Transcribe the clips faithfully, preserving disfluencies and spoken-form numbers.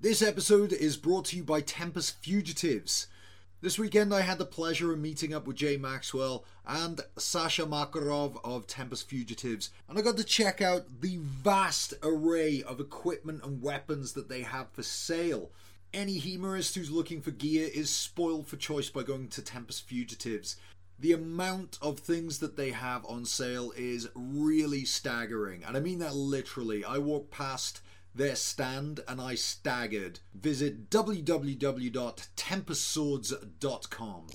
This episode is brought to you by Tempest Fugitives. This weekend I had the pleasure of meeting up with Jay Maxwell and Sasha Makarov of Tempest Fugitives, and I got to check out the vast array of equipment and weapons that they have for sale. Any humorist who's looking for gear is spoiled for choice by going to Tempest Fugitives. The amount of things that they have on sale is really staggering, and I mean that literally. I walked past their stand and I staggered. Visit w w w dot tempest swords dot com.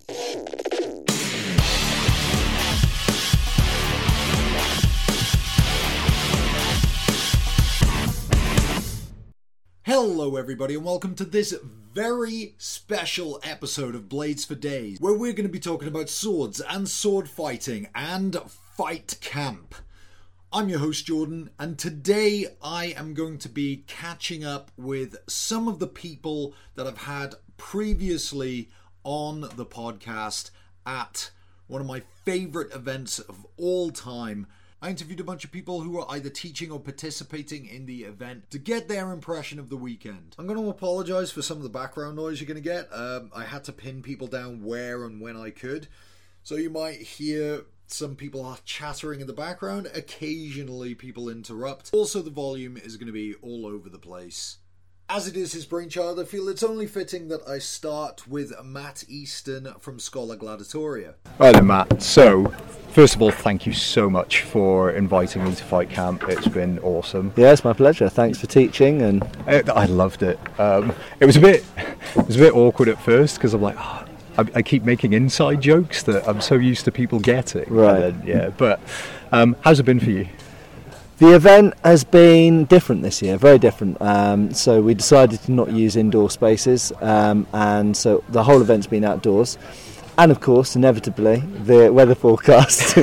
Hello everybody and welcome to this very special episode of Blades for Days, where we're going to be talking about swords and sword fighting and fight camp. I'm your host Jordan, and today I am going to be catching up with some of the people that I've had previously on the podcast at one of my favorite events of all time. I interviewed a bunch of people who were either teaching or participating in the event to get their impression of the weekend. I'm going to apologize for some of the background noise you're going to get. Um, I had to pin people down where and when I could, so you might hear some people are chattering in the background. Occasionally people interrupt. Also, the volume is going to be all over the place. As it is his brainchild, I feel it's only fitting that I start with Matt Easton from Scholar Gladiatoria. Hi there, Matt. So, first of all, thank you so much for inviting me to Fight Camp. It's been awesome. Yeah, it's my pleasure. Thanks for teaching. And I, I loved it. Um, it was a bit, it was a bit awkward at first because I'm like, oh, I keep making inside jokes that I'm so used to people getting. Right. Then, yeah. But um, how's it been for you? The event has been different this year, very different. Um, so we decided to not use indoor spaces, um, and so the whole event's been outdoors. And of course, inevitably, the weather forecast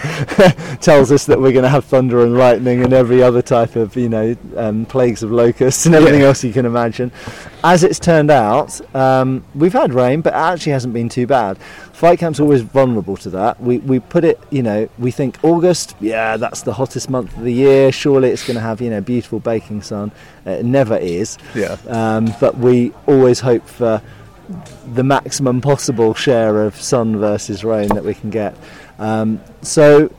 tells us that we're going to have thunder and lightning and every other type of, you know, um, plagues of locusts and everything yeah. else you can imagine. As it's turned out, um, we've had rain, but it actually hasn't been too bad. Fight camp's always vulnerable to that. We we put it, you know, we think August, yeah, that's the hottest month of the year. Surely it's going to have, you know, beautiful baking sun. It never is. Yeah. Um, but we always hope for the maximum possible share of sun versus rain that we can get. Um, so,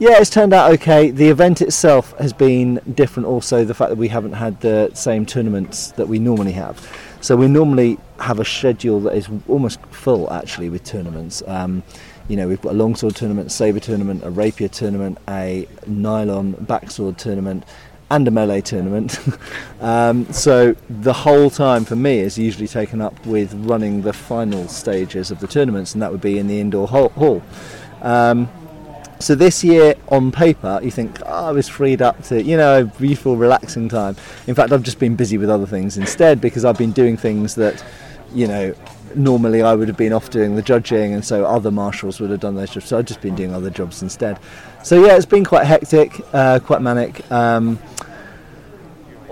yeah, it's turned out okay. The event itself has been different also, the fact that we haven't had the same tournaments that we normally have. So we normally have a schedule that is almost full, actually, with tournaments. Um, you know, we've got a longsword tournament, a sabre tournament, a rapier tournament, a nylon backsword tournament, and a melee tournament. um, so the whole time for me is usually taken up with running the final stages of the tournaments, and that would be in the indoor hall. Um, so this year, on paper, you think, oh, I was freed up to, you know, a beautiful, relaxing time. In fact, I've just been busy with other things instead, because I've been doing things that, you know, normally I would have been off doing the judging, and so other marshals would have done those jobs. So I've just been doing other jobs instead. So yeah, it's been quite hectic, uh, quite manic. Um,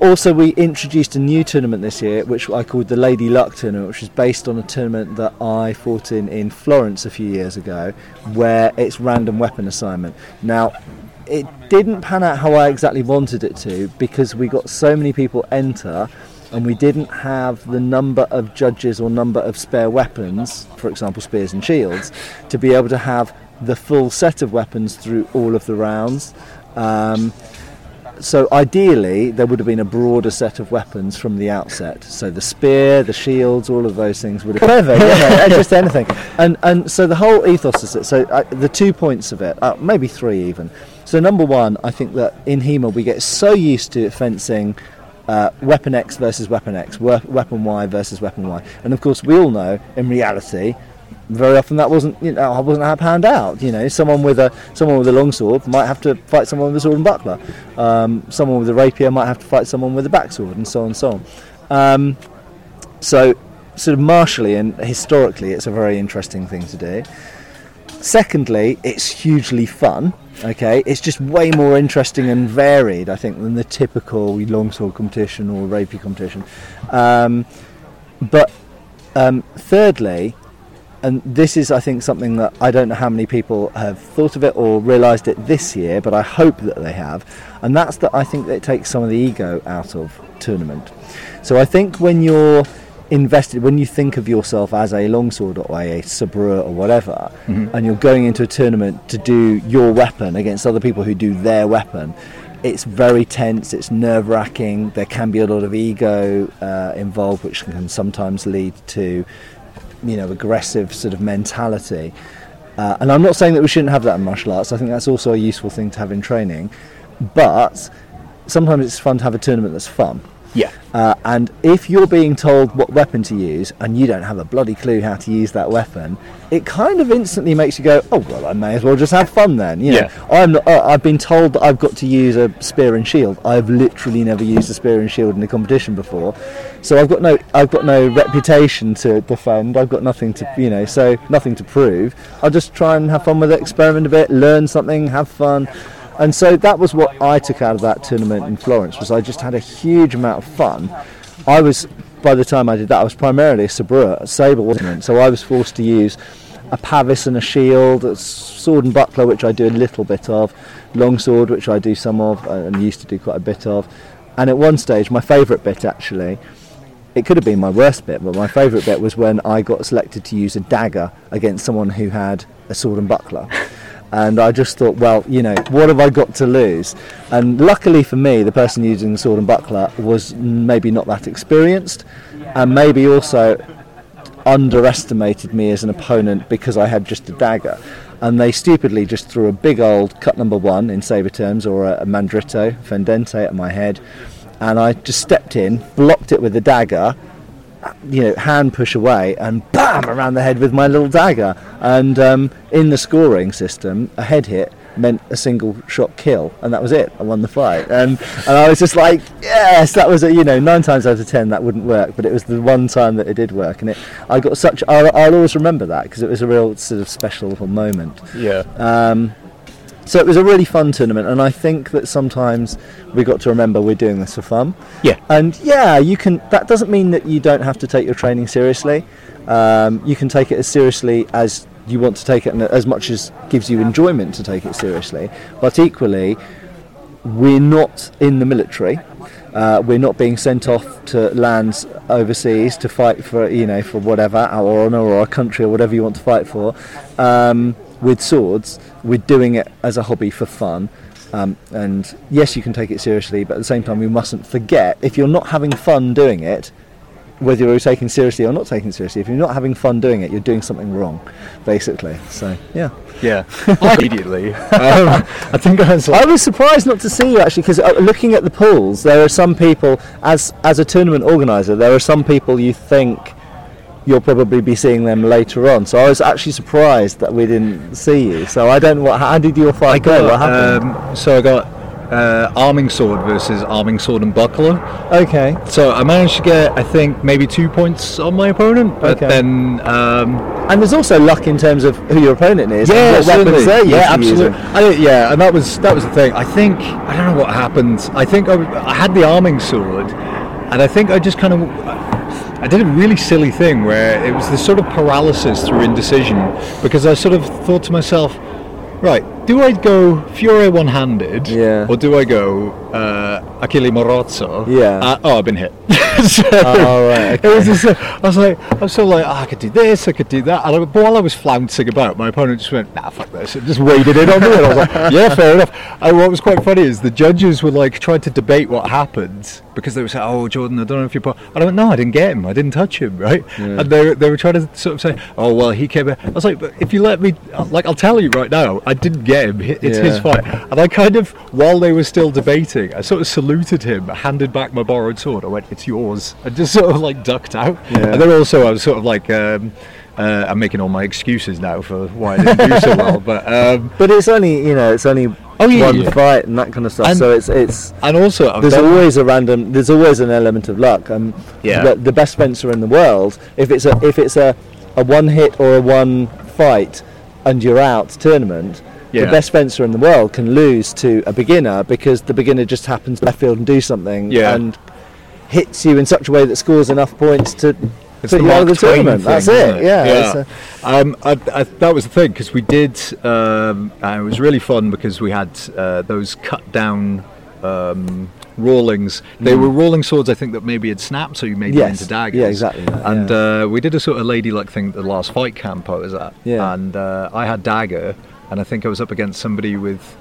also, we introduced a new tournament this year, which I called the Lady Luck Tournament, which is based on a tournament that I fought in in Florence a few years ago, where it's random weapon assignment. Now, it didn't pan out how I exactly wanted it to, because we got so many people enter, and we didn't have the number of judges or number of spare weapons, for example spears and shields, to be able to have the full set of weapons through all of the rounds. Um, so ideally there would have been a broader set of weapons from the outset. So the spear, the shields, all of those things would have Clever, yeah, just anything. And and so the whole ethos is it. So uh, the two points of it, uh, maybe three even. So number one, I think that in HEMA we get so used to fencing Uh, weapon X versus weapon X, weapon Y versus weapon Y, and of course we all know in reality very often that wasn't, you know, I wasn't half hand out. You know, someone with a someone with a longsword might have to fight someone with a sword and buckler. Um, someone with a rapier might have to fight someone with a backsword, and so on and so on. Um, so, sort of martially and historically, it's a very interesting thing to do. Secondly, it's hugely fun. Okay, it's just way more interesting and varied, I think, than the typical longsword competition or rapier competition. Um, but um, thirdly, And this is, I think, something that I don't know how many people have thought of it or realised it this year, but I hope that they have. And that's that I think that it takes some of the ego out of tournament. So I think when you're invested, when you think of yourself as a longsword or a sabreur or whatever, mm-hmm. and you're going into a tournament to do your weapon against other people who do their weapon, it's very tense, it's nerve-wracking, there can be a lot of ego uh, involved, which can sometimes lead to, you know, aggressive sort of mentality. Uh, and I'm not saying that we shouldn't have that in martial arts. I think that's also a useful thing to have in training. But sometimes it's fun to have a tournament that's fun. Yeah. Uh, and if you're being told what weapon to use and you don't have a bloody clue how to use that weapon, it kind of instantly makes you go, oh, well, I may as well just have fun then. You know, yeah. I'm not, uh, I've been told that I've got to use a spear and shield. I've literally never used a spear and shield in a competition before. So I've got no I've got no reputation to defend. I've got nothing to, you know, so nothing to prove. I'll just try and have fun with it, experiment a bit, learn something, have fun. And so that was what I took out of that tournament in Florence, was I just had a huge amount of fun. I was, by the time I did that, I was primarily a sabreur, a sabre wasn't, so I was forced to use a pavis and a shield, a sword and buckler, which I do a little bit of, longsword, which I do some of, and used to do quite a bit of. And at one stage, my favourite bit actually, it could have been my worst bit, but my favourite bit was when I got selected to use a dagger against someone who had a sword and buckler. And I just thought, well, you know, what have I got to lose? And luckily for me, the person using the sword and buckler was maybe not that experienced, and maybe also underestimated me as an opponent because I had just a dagger. And they stupidly just threw a big old cut number one in sabre terms, or a mandrito, fendente, at my head. And I just stepped in, blocked it with a dagger, you know, hand push away, and bam, around the head with my little dagger. And um, in the scoring system, a head hit meant a single shot kill, and that was it. I won the fight. And, and I was just like, yes, that was a, you know, nine times out of ten that wouldn't work, but it was the one time that it did work. And it, I got such, I'll, I'll always remember that, because it was a real sort of special little moment. Yeah. Um, So it was a really fun tournament, and I think that sometimes we got to remember we're doing this for fun. Yeah. And yeah, you can. That doesn't mean that you don't have to take your training seriously. Um, you can take it as seriously as you want to take it, and as much as gives you enjoyment to take it seriously. But equally, we're not in the military. Uh, we're not being sent off to lands overseas to fight for, you know, for whatever, our honour or our country or whatever you want to fight for. Um, with swords, we're doing it as a hobby for fun, um, and yes, you can take it seriously, but at the same time we mustn't forget, if you're not having fun doing it, whether you're taking seriously or not taking seriously, if you're not having fun doing it, you're doing something wrong, basically. So yeah yeah immediately um, I think I was, like, I was surprised not to see you actually, because looking at the pools, there are some people, as as a tournament organizer, there are some people you think you'll probably be seeing them later on. So I was actually surprised that we didn't see you. So I don't know, what, how did your fight go? Got, what happened? Um, so I got uh, arming sword versus arming sword and buckler. Okay. So I managed to get, I think, maybe two points on my opponent. But okay. then... Um, and there's also luck in terms of who your opponent is. Yeah, and what weapons they're yeah, absolutely. I, yeah, and that was that was the thing. I think, I don't know what happened. I think I, I had the arming sword, and I think I just kind of... I did a really silly thing where it was this sort of paralysis through indecision, because I sort of thought to myself, right, do I go Fiore one-handed, yeah. or do I go uh, Achille Morozzo? Yeah. Uh, oh, I've been hit. so oh, right, okay. It was just, I was like, I was sort of like, oh, I could do this, I could do that. And I, but while I was flouncing about, my opponent just went, nah, fuck this, and just waded in on me. And I was like, yeah, fair enough. And what was quite funny is the judges were like trying to debate what happened, because they were saying, oh, Jordan, I don't know if you're part. And I went, no, I didn't get him, I didn't touch him, right? Yeah. And they, they were trying to sort of say, oh, well, he came in. I was like, but if you let me, like, I'll tell you right now, I didn't get him, it's yeah. his fight. And I kind of, while they were still debating, I sort of saluted him, handed back my borrowed sword, I went, it's yours, and just sort of like ducked out. Yeah. And then also I was sort of like, um, uh, I'm making all my excuses now for why I didn't do so well, but... Um, but it's only, you know, it's only... Oh, yeah, one yeah. fight and that kind of stuff. And so it's it's and also I've there's always a random there's always an element of luck. Um, yeah. the, the best fencer in the world, if it's a if it's a, a one hit or a one fight and you're out tournament, yeah. the best fencer in the world can lose to a beginner, because the beginner just happens to left field and do something yeah. and hits you in such a way that scores enough points to it's the Mark the Twain thing. That's it. Yeah. yeah. A- um, I, I, that was the thing because we did. Um, and it was really fun because we had uh, those cut down. Um, Rawlings. They mm. were rolling swords, I think, that maybe had snapped, so you made yes. them into daggers. Yeah, exactly. That, and yeah. Uh, we did a sort of lady-luck thing at the last fight camp I was at. Yeah. And uh, I had dagger, and I think I was up against somebody with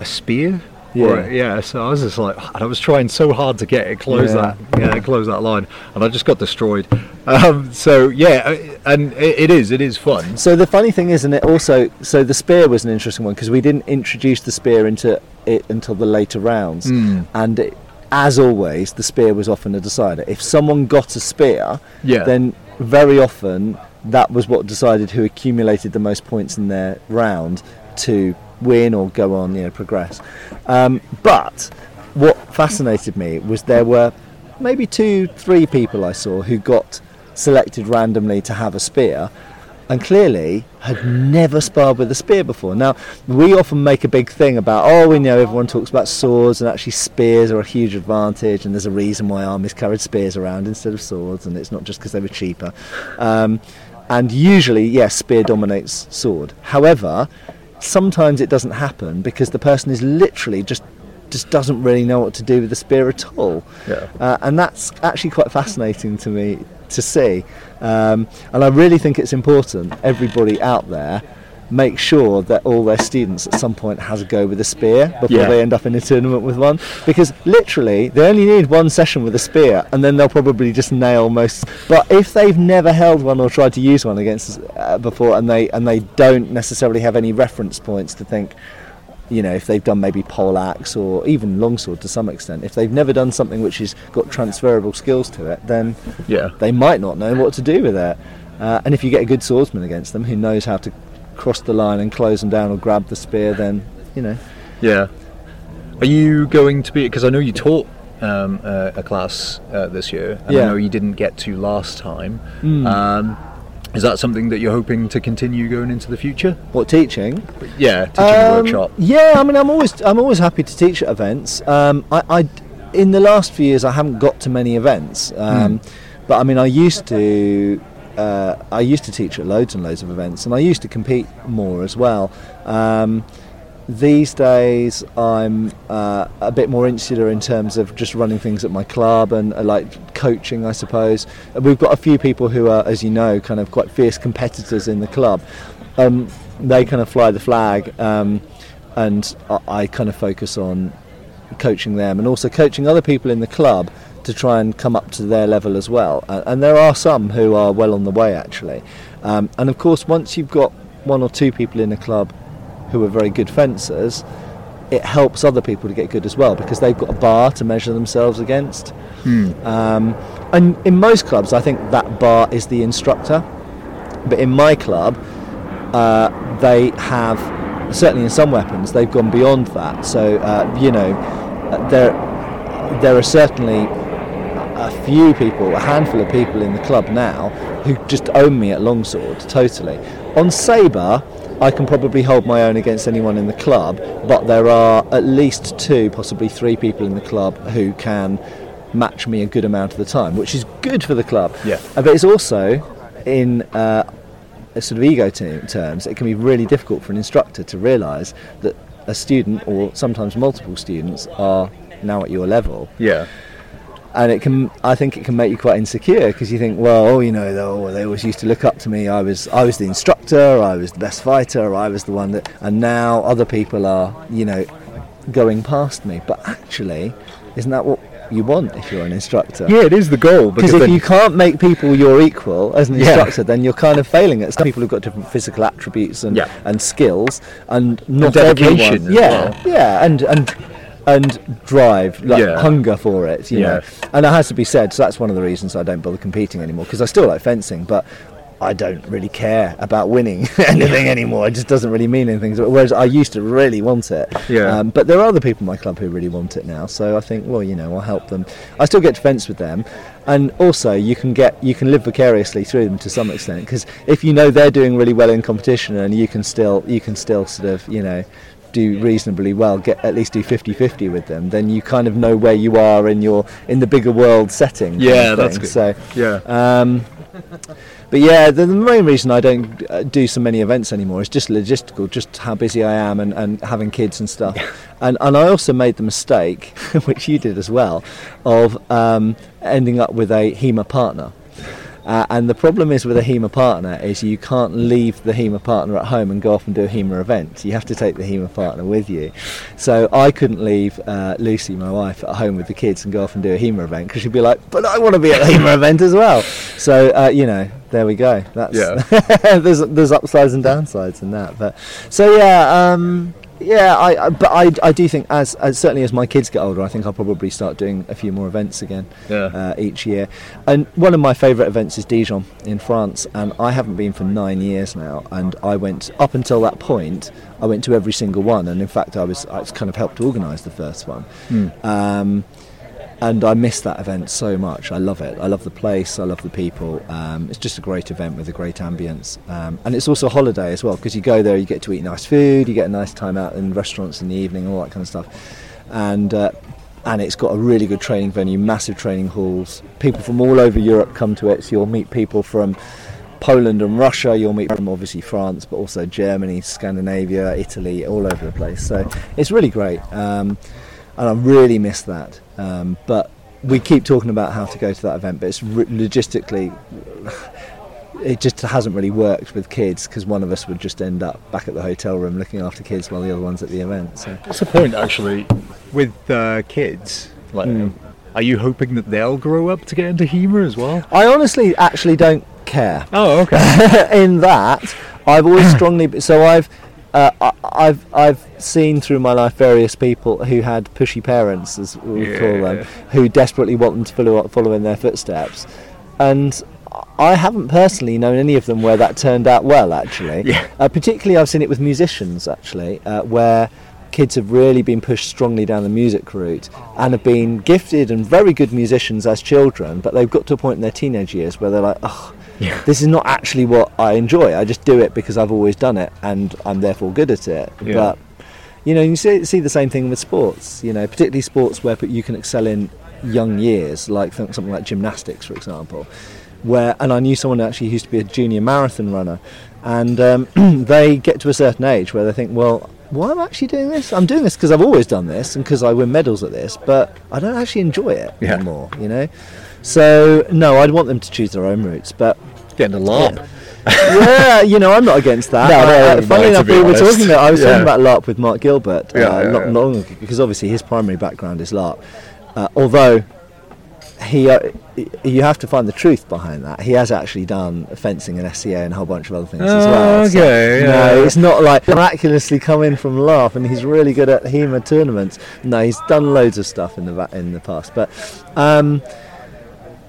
a spear. Yeah. Or, yeah. So I was just like, and I was trying so hard to get it close yeah. that, yeah, close that line, and I just got destroyed. Um, so yeah, and it, it is, it is fun. So the funny thing is, and it also, so the spear was an interesting one because we didn't introduce the spear into it until the later rounds, mm. and it, as always, the spear was often a decider. If someone got a spear, yeah. then very often that was what decided who accumulated the most points in their round to win or go on, you know, progress. Um, but what fascinated me was there were maybe two, three people I saw who got selected randomly to have a spear and clearly had never sparred with a spear before. Now, we often make a big thing about, oh, we know everyone talks about swords and actually spears are a huge advantage and there's a reason why armies carried spears around instead of swords and it's not just because they were cheaper. Um, and usually, yes, yeah, spear dominates sword. However, sometimes it doesn't happen because the person is literally just just doesn't really know what to do with the spear at all. Yeah. Uh, and that's actually quite fascinating to me to see. Um, and I really think it's important everybody out there make sure that all their students at some point has a go with a spear before yeah. they end up in a tournament with one, because literally they only need one session with a spear and then they'll probably just nail most. But if they've never held one or tried to use one against uh, before and they and they don't necessarily have any reference points to think, you know, if they've done maybe poleaxe or even longsword to some extent, if they've never done something which has got transferable skills to it, then yeah. they might not know what to do with it. Uh, and if you get a good swordsman against them who knows how to cross the line and close them down or grab the spear, then you know. Yeah. Are you going to be, because I know you taught um, uh, a class uh, this year and yeah. I know you didn't get to last time. Mm. Um, is that something that you're hoping to continue going into the future? What, teaching? Yeah, teaching um, workshop. Yeah, I mean I'm always I'm always happy to teach at events. Um, I, I in the last few years I haven't got to many events. Um, mm. But I mean I used to Uh, I used to teach at loads and loads of events and I used to compete more as well. Um, these days I'm uh, a bit more insular in terms of just running things at my club and uh, like coaching, I suppose. We've got a few people who are, as you know, kind of quite fierce competitors in the club. Um, they kind of fly the flag um, and I, I kind of focus on coaching them and also coaching other people in the club to try and come up to their level as well, uh, and there are some who are well on the way actually, um, and of course once you've got one or two people in a club who are very good fencers, it helps other people to get good as well because they've got a bar to measure themselves against. hmm. Um, and in most clubs I think that bar is the instructor, but in my club uh, they have, certainly in some weapons, they've gone beyond that, so uh, you know there there are certainly a few people, a handful of people in the club now who just own me at longsword totally. On sabre I can probably hold my own against anyone in the club, but there are at least two, possibly three people in the club who can match me a good amount of the time, which is good for the club. Yeah. But it's also in uh, sort of ego t- terms it can be really difficult for an instructor to realise that a student or sometimes multiple students are now at your level. Yeah. And it can, I think, it can make you quite insecure because you think, well, oh, you know, they, oh, they always used to look up to me. I was, I was the instructor. I was the best fighter. I was the one that, and now other people are, you know, going past me. But actually, isn't that what you want if you're an instructor? Yeah, it is the goal. Because if you can't make people your equal as an instructor, yeah. then you're kind of failing at. Some people have got different physical attributes and yeah. and skills, and not and dedication. Everyone. Yeah, well. yeah, and and. and drive, like yeah. hunger for it, you yeah. know. And that has to be said, so that's one of the reasons I don't bother competing anymore, because I still like fencing, but I don't really care about winning anything anymore. It just doesn't really mean anything, whereas I used to really want it. Yeah. Um, but there are other people in my club who really want it now, so I think, well, you know, I'll help them. I still get to fence with them, and also you can get you can live vicariously through them to some extent, because if you know they're doing really well in competition and you can still you can still sort of, you know, do reasonably well, get at least do fifty-fifty with them, then you kind of know where you are in your in the bigger world setting. Yeah, that's good. So yeah, um, But yeah, the, the main reason I don't uh, do so many events anymore is just logistical, just how busy I am and, and having kids and stuff. and and I also made the mistake, which you did as well, of um, ending up with a HEMA partner. Uh, and the problem is with a HEMA partner is you can't leave the HEMA partner at home and go off and do a HEMA event. You have to take the HEMA partner with you. So I couldn't leave uh, Lucy, my wife, at home with the kids and go off and do a HEMA event because she'd be like, but I want to be at the HEMA event as well. So, uh, you know, there we go. That's yeah. there's there's upsides and downsides in that. But So, yeah, um, yeah. I, I but I, I do think, as, as certainly as my kids get older, I think I'll probably start doing a few more events again yeah. uh, each year. And one of my favourite events is Dijon in France, and I haven't been for nine years now. And I went up until that point, I went to every single one, and in fact, I was I was kind of helped to organise the first one. Mm. Um, and I miss that event so much. I love it. I love the place. I love the people. Um, it's just a great event with a great ambience. Um, and it's also a holiday as well, because you go there, you get to eat nice food, you get a nice time out in restaurants in the evening, all that kind of stuff. And uh, and it's got a really good training venue, massive training halls. People from all over Europe come to it, so you'll meet people from Poland and Russia, you'll meet from obviously France, but also Germany, Scandinavia, Italy, all over the place. So it's really great. Um, and I really miss that. Um, but we keep talking about how to go to that event, but it's re- logistically, it just hasn't really worked with kids because one of us would just end up back at the hotel room looking after kids while the other one's at the event. So. What's the point, actually, with uh, kids? Like, mm. Are you hoping that they'll grow up to get into HEMA as well? I honestly actually don't care. Oh, okay. In that, I've always strongly... So I've... Uh, I, I've I've seen through my life various people who had pushy parents, as we yeah. call them, who desperately want them to follow follow in their footsteps, and I haven't personally known any of them where that turned out well. Actually, yeah. uh, particularly I've seen it with musicians. Actually, uh, where kids have really been pushed strongly down the music route and have been gifted and very good musicians as children, but they've got to a point in their teenage years where they're like, oh. Yeah. This is not actually what I enjoy. I just do it because I've always done it and I'm therefore good at it. Yeah. But, you know, you see, see the same thing with sports, you know, particularly sports where you can excel in young years, like something like gymnastics, for example. Where, and I knew someone actually used to be a junior marathon runner, and um, they get to a certain age where they think, well, why am I actually doing this? I'm doing this because I've always done this and because I win medals at this, but I don't actually enjoy it yeah. anymore, you know? So, no, I'd want them to choose their own routes, but... Getting a LARP. Yeah, yeah you know, I'm not against that. No, no, uh, no, funny no, enough, we honest. were talking about, I was yeah. talking about LARP with Mark Gilbert, uh, yeah, yeah, not yeah. long ago, because obviously his primary background is LARP. Uh, although, he, uh, you have to find the truth behind that. He has actually done fencing and S E O and a whole bunch of other things oh, as well. Okay, so, yeah. You know, it's not like miraculously come in from LARP and he's really good at HEMA tournaments. No, he's done loads of stuff in the in the past, but... Um,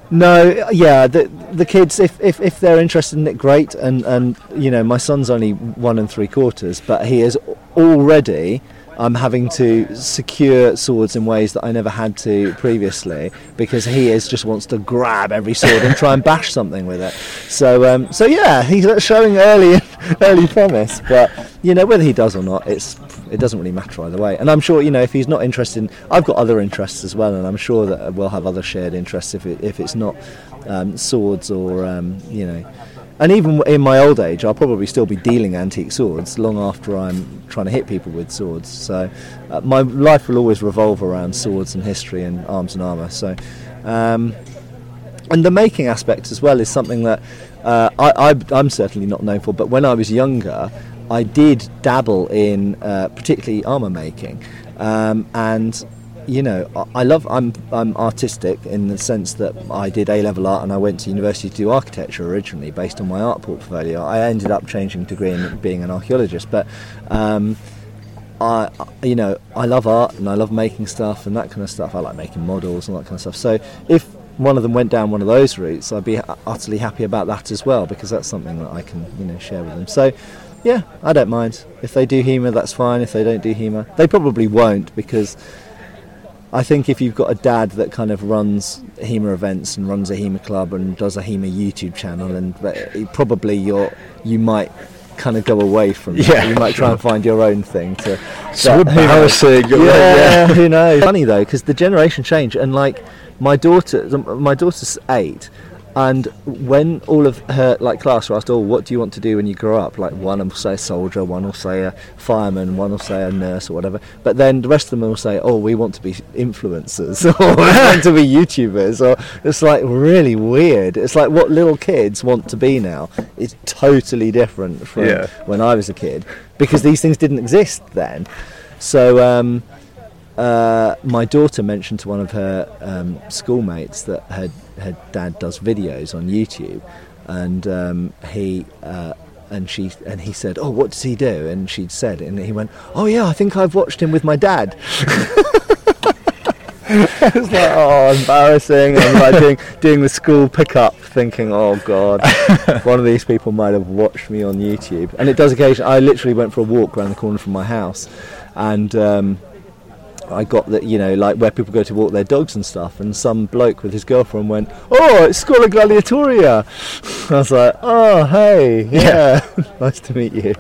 No, yeah, the the kids, if, if, if they're interested in it, great. And, and, you know, my son's only one and three quarters, but he is already um, having to secure swords in ways that I never had to previously because he is just wants to grab every sword and try and bash something with it. So, um, so yeah, he's showing early early promise, but, you know, whether he does or not, it's... It doesn't really matter either way. And I'm sure, you know, if he's not interested in... I've got other interests as well, and I'm sure that we'll have other shared interests if it, if it's not um, swords or, um, you know... And even in my old age, I'll probably still be dealing antique swords long after I'm trying to hit people with swords. So uh, my life will always revolve around swords and history and arms and armour. So, um, and the making aspect as well is something that uh, I, I, I'm certainly not known for, but when I was younger... I did dabble in uh, particularly armour making, um, and you know I, I love. I'm I'm artistic in the sense that I did A-level art and I went to university to do architecture originally based on my art portfolio. I ended up changing degree and being an archaeologist, but um, I you know I love art and I love making stuff and that kind of stuff. I like making models and that kind of stuff. So if one of them went down one of those routes, I'd be utterly happy about that as well because that's something that I can you know share with them. So. Yeah, I don't mind. If they do HEMA, that's fine. If they don't do HEMA, they probably won't because I think if you've got a dad that kind of runs HEMA events and runs a HEMA club and does a HEMA YouTube channel, and probably you're you might kind of go away from that. Yeah, you might try sure. and find your own thing. To so embarrassing. Yeah, yeah, who knows? Funny though, because the generation change and like my daughter, my daughter's eight. And when all of her like class were asked, oh, what do you want to do when you grow up? Like one will say soldier, one will say a fireman, one will say a nurse or whatever. But then the rest of them will say, oh, we want to be influencers or we want to be YouTubers. Or it's like really weird. It's like what little kids want to be now is totally different from yeah. when I was a kid, because these things didn't exist then. So um, uh, my daughter mentioned to one of her um, schoolmates that her her dad does videos on YouTube, and um, he uh, and she and he said, "Oh, what does he do?" And she'd said, and he went, "Oh yeah, I think I've watched him with my dad." I was like, "Oh, embarrassing!" I'm like doing doing the school pickup, thinking, "Oh God, one of these people might have watched me on YouTube." And it does occasionally. I literally went for a walk around the corner from my house, and. Um, I got that, you know, like where people go to walk their dogs and stuff, and some bloke with his girlfriend went, "Oh, it's Scholar Gladiatoria." I was like, "Oh, hey, yeah, yeah. Nice to meet you."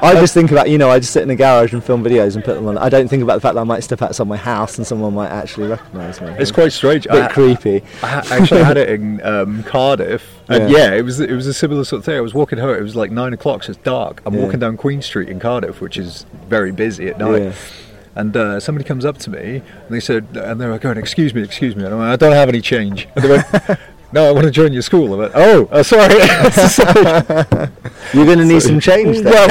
I just think about, you know, I just sit in the garage and film videos and put them on. I don't think about the fact that I might step outside my house and someone might actually recognise me. It's quite strange. A bit I, creepy. I, I actually had it in um, Cardiff. And yeah. yeah, it was it was a similar sort of thing. I was walking home, it was like nine o'clock, so it's dark. I'm yeah. walking down Queen Street in Cardiff, which is very busy at night. Yeah. And uh, somebody comes up to me, and they said, and they were going, "Excuse me, excuse me." And I'm like, "I don't have any change." And they went, "No, I want to join your school." I went, "Oh, oh sorry." You're going to need so, some change then.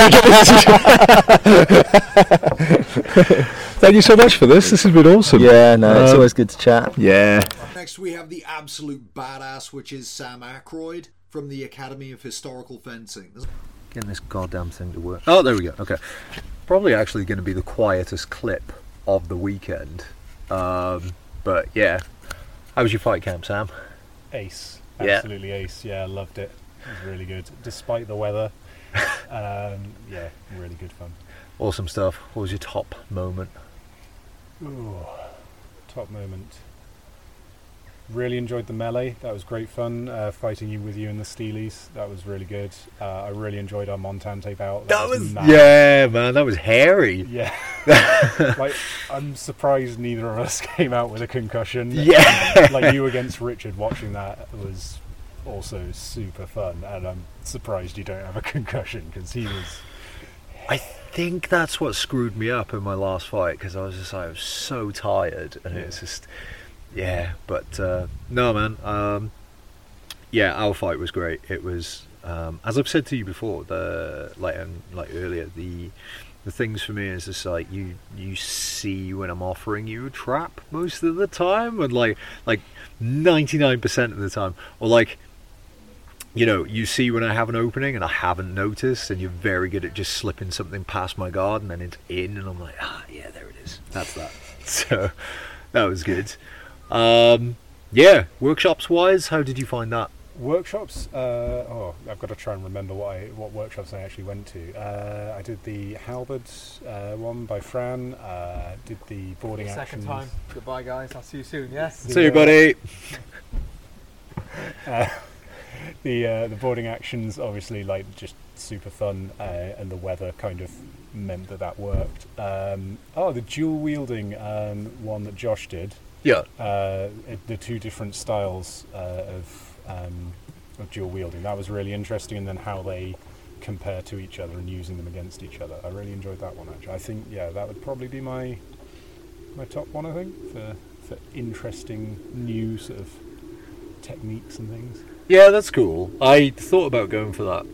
Thank you so much for this. This has been awesome. Yeah, no, um, it's always good to chat. Yeah. Next, we have the absolute badass, which is Sam Aykroyd from the Academy of Historical Fencing. Getting this goddamn thing to work. Oh, there we go. Okay. Probably actually going to be the quietest clip of the weekend. Um, but yeah. How was your fight camp, Sam? Ace. Absolutely yeah. ace. Yeah, I loved it. It was really good. Despite the weather. um, yeah, really good fun. Awesome stuff. What was your top moment? Ooh, top moment. Really enjoyed the melee. That was great fun. Uh, fighting you with you and the Steelies. That was really good. Uh, I really enjoyed our Montan tape out. That, that was, was nice. Yeah, man. That was hairy. Yeah. Like, I'm surprised neither of us came out with a concussion. Yeah. And, like you against Richard, watching that was also super fun. And I'm surprised you don't have a concussion, because he was. I think that's what screwed me up in my last fight, because I was just I was so tired, and yeah. it's just. Yeah, but uh, no, man. Um, yeah, our fight was great. It was, um, as I've said to you before, the like um, like earlier, the the things for me is just like you you see when I'm offering you a trap most of the time, and like like ninety-nine percent of the time, or like. You know, you see when I have an opening and I haven't noticed, and you're very good at just slipping something past my guard and then it's in, and I'm like, ah, yeah, there it is. That's that. So that was good. Um, yeah, workshops-wise, how did you find that? Workshops? Uh, oh, I've got to try and remember what I, what workshops I actually went to. Uh, I did the Halberd uh, one by Fran. Uh, did the boarding action. Second actions. Time. Goodbye, guys. I'll see you soon. Yes. See, see you, buddy. uh, The uh, the boarding actions, obviously, like just super fun, uh, and the weather kind of meant that that worked. Um, oh, the dual wielding um, one that Josh did. Yeah. Uh, the two different styles uh, of um, of dual wielding, that was really interesting, and then how they compare to each other and using them against each other. I really enjoyed that one actually. I think yeah, that would probably be my my top one. I think for for interesting new sort of techniques and things. Yeah, that's cool. I thought about going for that,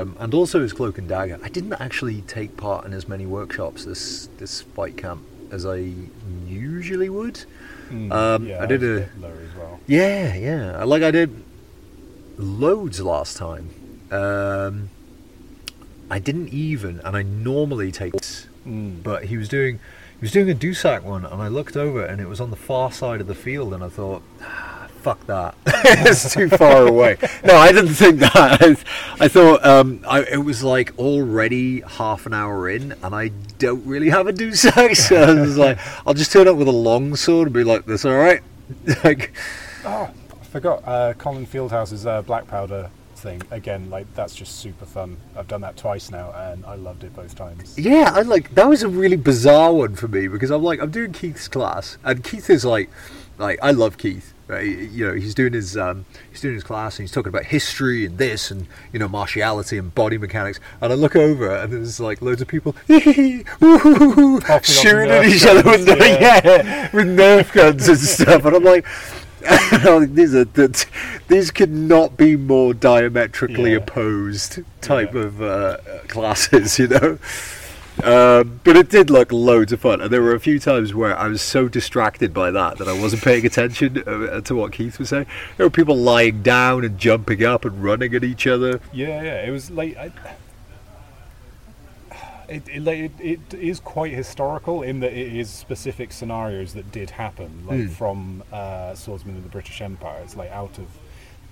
um, and also his cloak and dagger. I didn't actually take part in as many workshops this this fight camp as I usually would. Mm, um, yeah, I did a, a bit low as well. Yeah, yeah. Like I did loads last time. Um, I didn't even, and I normally take, mm. but he was doing he was doing a Dusak one, and I looked over, and it was on the far side of the field, and I thought. Fuck that! It's too far away. No, I didn't think that. I, I thought um, I, it was like already half an hour in, and I don't really have a Dusak, so I was like, I'll just turn up with a long sword and be like, "This, all right?" Like, oh, I forgot. Uh, Colin Fieldhouse's uh, black powder thing again. Like, that's just super fun. I've done that twice now, and I loved it both times. Yeah, I like that was a really bizarre one for me because I'm like, I'm doing Keith's class, and Keith is like, like I love Keith. Right? You know, he's doing his um, he's doing his class, and he's talking about history and this, and you know, martiality and body mechanics. And I look over, and there's like loads of people shooting at each other with yeah. yeah, with Nerf guns and stuff. And I'm like, these are the these could not be more diametrically yeah. opposed type yeah. of uh, classes, you know. Uh, but it did look loads of fun, and there were a few times where I was so distracted by that that I wasn't paying attention uh, to what Keith was saying. There were people lying down and jumping up and running at each other. Yeah, yeah, it was like I, it, it, it it is quite historical in that it is specific scenarios that did happen, like mm. from uh, Swordsman of the British Empire. It's like out of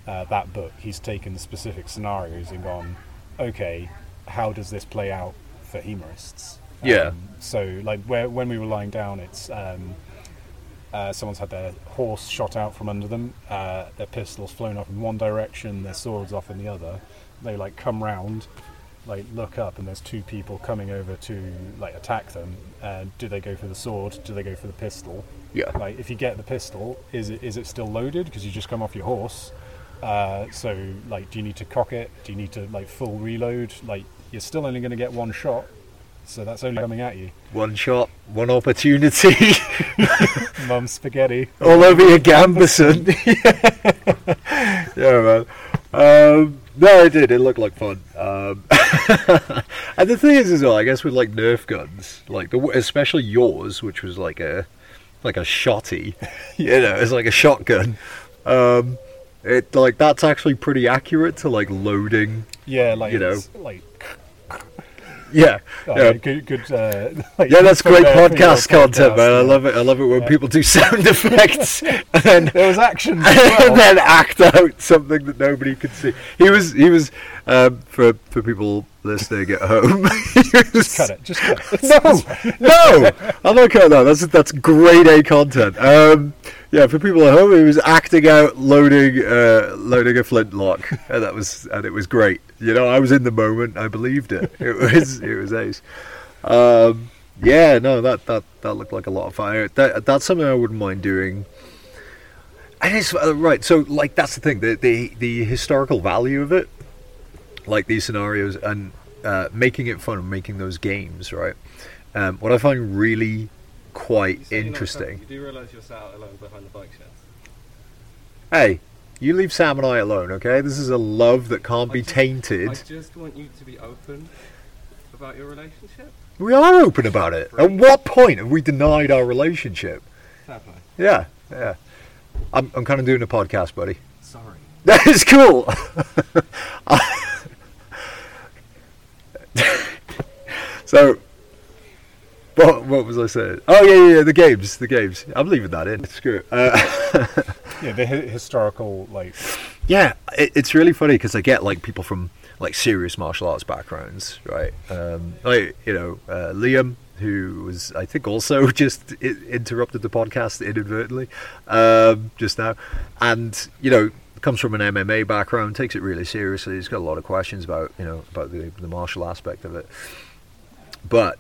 uh, that book, he's taken specific scenarios and gone, okay, how does this play out for humorists? Um, yeah. So, like, where, when we were lying down, it's um, uh, someone's had their horse shot out from under them, uh, their pistols flown off in one direction, their swords off in the other. They like come round, like look up, and there's two people coming over to like attack them. And uh, do they go for the sword? Do they go for the pistol? Yeah. Like, if you get the pistol, is it is it still loaded? Because you just come off your horse. Uh, so, like, do you need to cock it? Do you need to like full reload? Like, you're still only going to get one shot, so that's only coming at you. One shot, one opportunity. Mum spaghetti. All over your gambeson. Yeah, man. Um, no, it did. It looked like fun. Um, and the thing is, as well, I guess with, like, Nerf guns, like the, especially yours, which was like a like a shotty, you know, it's like a shotgun. Um, it like that's actually pretty accurate to like loading. Yeah, like you know, like. Yeah, oh, yeah. Good, good, uh, like yeah, that's great podcast content, podcast, man. Yeah. I love it. I love it when yeah. people do sound effects and then there was action, as well. And then act out something that nobody could see. He was, he was um, for for people listening at home. Just cut it. Just cut it. No, no, I'm not cutting that. That's that's grade A content. Um, yeah, for people at home, he was acting out, loading, uh, loading a flintlock, and that was, and it was great. You know, I was in the moment. I believed it. It was, it was ace. Um, yeah, no, that, that, that looked like a lot of fun. That that's something I wouldn't mind doing. And it's uh, right. So, like, that's the thing. The the the historical value of it, like these scenarios, and uh, making it fun, and making those games, right? Um, what I find really quite so interesting. You, know, you do realise you're sat out alone behind the bike sheds. Hey, you leave Sam and I alone, okay? This is a love that can't I be just, tainted. I just want you to be open about your relationship. We are open about it. At what point have we denied our relationship? Fair play. Yeah, yeah. I'm, I'm kind of doing a podcast, buddy. Sorry. That is cool. So. What, what was I saying? Oh, yeah, yeah, the games, the games. I'm leaving that in. Screw it. Uh, yeah, the hi- historical, like... Yeah, it, it's really funny because I get, like, people from, like, serious martial arts backgrounds, right? Um, like, you know, uh, Liam, who was, I think, also just I- interrupted the podcast inadvertently um, just now. And, you know, comes from an M M A background, takes it really seriously. He's got a lot of questions about, you know, about the, the martial aspect of it. But...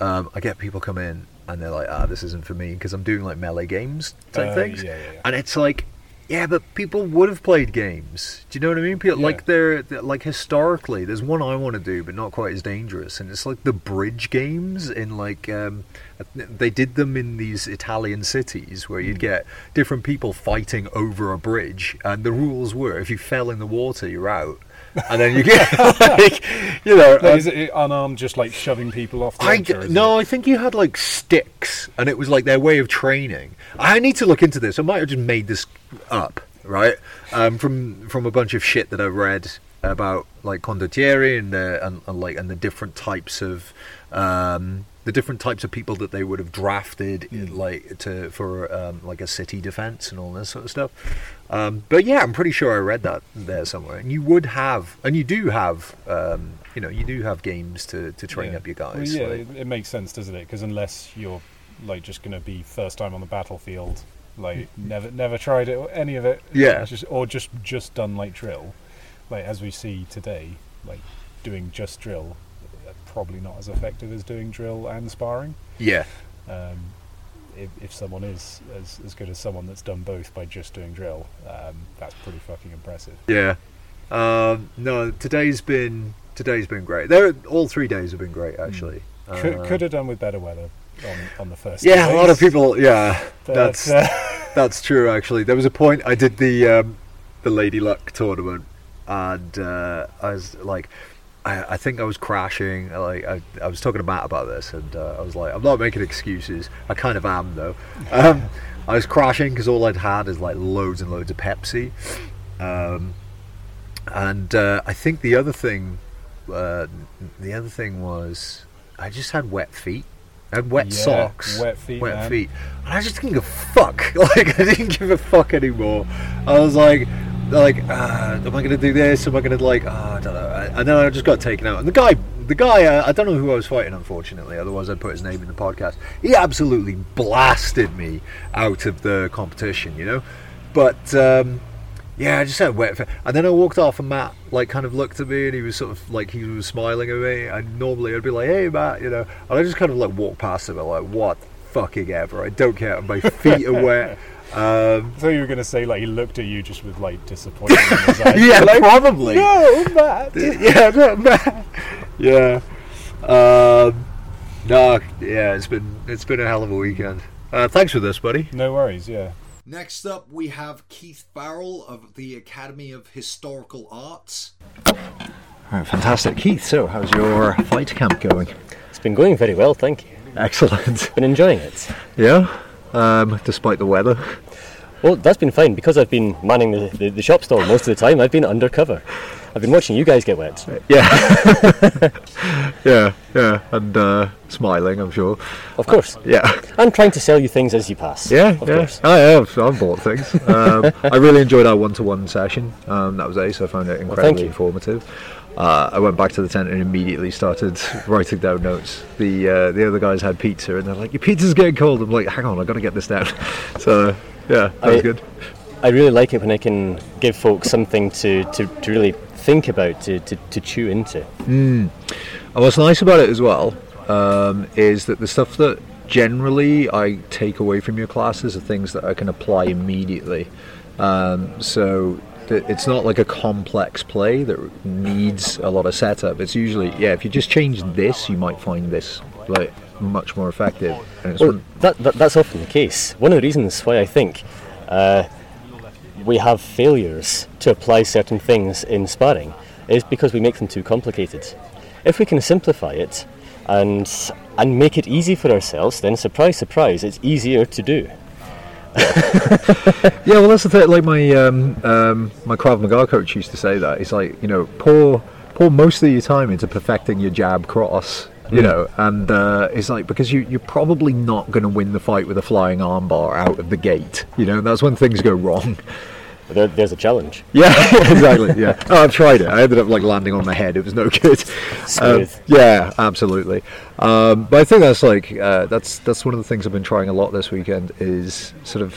Um, I get people come in and they're like, ah, this isn't for me because I'm doing like melee games type uh, things. Yeah, yeah, yeah. And it's like, yeah, but people would have played games. Do you know what I mean? People, yeah. Like they're, they're like historically, there's one I want to do, but not quite as dangerous. And it's like the bridge games in like, um, they did them in these Italian cities where you'd mm. get different people fighting over a bridge. And the rules were if you fell in the water, you're out. And then you get, like, you know... No, um, is it unarmed, just, like, shoving people off the I, enter, No, it? I think you had, like, sticks, and it was, like, their way of training. I need to look into this. I might have just made this up, right, um, from from a bunch of shit that I read about, like, condottieri and, the, and, and, like, and the different types of... Um, the different types of people that they would have drafted, mm. in, like, to for, um, like, a city defense and all this sort of stuff. Um, but, yeah, I'm pretty sure I read that there somewhere. And you would have, and you do have, um, you know, you do have games to, to train yeah. up your guys. Well, yeah, like, it, it makes sense, doesn't it? Because unless you're, like, just going to be first time on the battlefield, like, never never tried it or any of it. Yeah. Just, or just, just done, like, drill. Like, as we see today, like, doing just drill... probably not as effective as doing drill and sparring. Yeah. Um, if, if someone is as, as good as someone that's done both by just doing drill, um, that's pretty fucking impressive. Yeah. Um, no, today's been today's been great. There, all three days have been great actually. Mm. Could, uh, could have done with better weather on, on the first. Yeah, days. A lot of people. Yeah, but, that's uh, that's true actually. There was a point I did the um, the Lady Luck tournament, and uh, I was like. I, I think I was crashing. Like I, I was talking to Matt about this, and uh, I was like, I'm not making excuses. I kind of am, though. Um, I was crashing because all I'd had is like loads and loads of Pepsi. Um, and uh, I think the other thing, uh, the other thing was I just had wet feet. I had wet yeah, socks. Wet feet. Wet man. feet. And I just didn't give a fuck. Like I didn't give a fuck anymore. I was like. Like, uh, am I going to do this? Am I going to like? Oh, I don't know. And then I just got taken out. And the guy, the guy, uh, I don't know who I was fighting, unfortunately. Otherwise, I'd put his name in the podcast. He absolutely blasted me out of the competition, you know. But um, yeah, I just had wet. F- and then I walked off, and Matt like kind of looked at me, and he was sort of like he was smiling at me. And normally I'd be like, "Hey, Matt," you know. And I just kind of like walked past him, and like, "What the fucking ever? I don't care. My feet are wet." Um, so you were going to say like he looked at you just with like disappointment in his eyes. Yeah, like, probably. No, Matt. yeah, no, Matt. Yeah. Um, no, yeah. It's been it's been a hell of a weekend. Uh, thanks for this, buddy. No worries. Yeah. Next up, we have Keith Barrell of the Academy of Historical Arts. Oh, fantastic, Keith. So, how's your fight camp going? It's been going very well, thank you. Excellent. Been enjoying it. Yeah. Um, despite the weather. Well, that's been fine because I've been manning the, the, the shop stall most of the time. I've been undercover. I've been watching you guys get wet. Yeah. yeah, yeah, and uh, smiling, I'm sure. Of course. Uh, yeah. And trying to sell you things as you pass. Yeah, of yeah. course. I have. I've bought things. Um, I really enjoyed our one-to-one session. Um, that was ace. I found it incredibly well, informative. Uh, I went back to the tent and immediately started writing down notes. The uh, the other guys had pizza and they're like, your pizza's getting cold. I'm like, hang on, I've got to get this down. So, yeah, that I, was good. I really like it when I can give folks something to, to, to really think about, to, to, to chew into. Mm. And what's nice about it as well um, is that the stuff that generally I take away from your classes are things that I can apply immediately. Um, so... It's not like a complex play that needs a lot of setup. It's usually, yeah, if you just change this, you might find this like much more effective. And it's well, that, that, that's often the case. One of the reasons why I think uh, we have failures to apply certain things in sparring is because we make them too complicated. If we can simplify it and and make it easy for ourselves, then surprise, surprise, it's easier to do. yeah, well, that's the thing. Like my um, um, my Krav Maga coach used to say that. He's like, you know, pour pour most of your time into perfecting your jab cross, you mm. know, and uh, it's like because you you're probably not going to win the fight with a flying armbar out of the gate, you know. And that's when things go wrong. Well, there, there's a challenge. Yeah, exactly. Yeah, oh, I've tried it. I ended up like landing on my head. It was no good. Um, yeah, absolutely. Um, but I think that's like uh, that's that's one of the things I've been trying a lot this weekend is sort of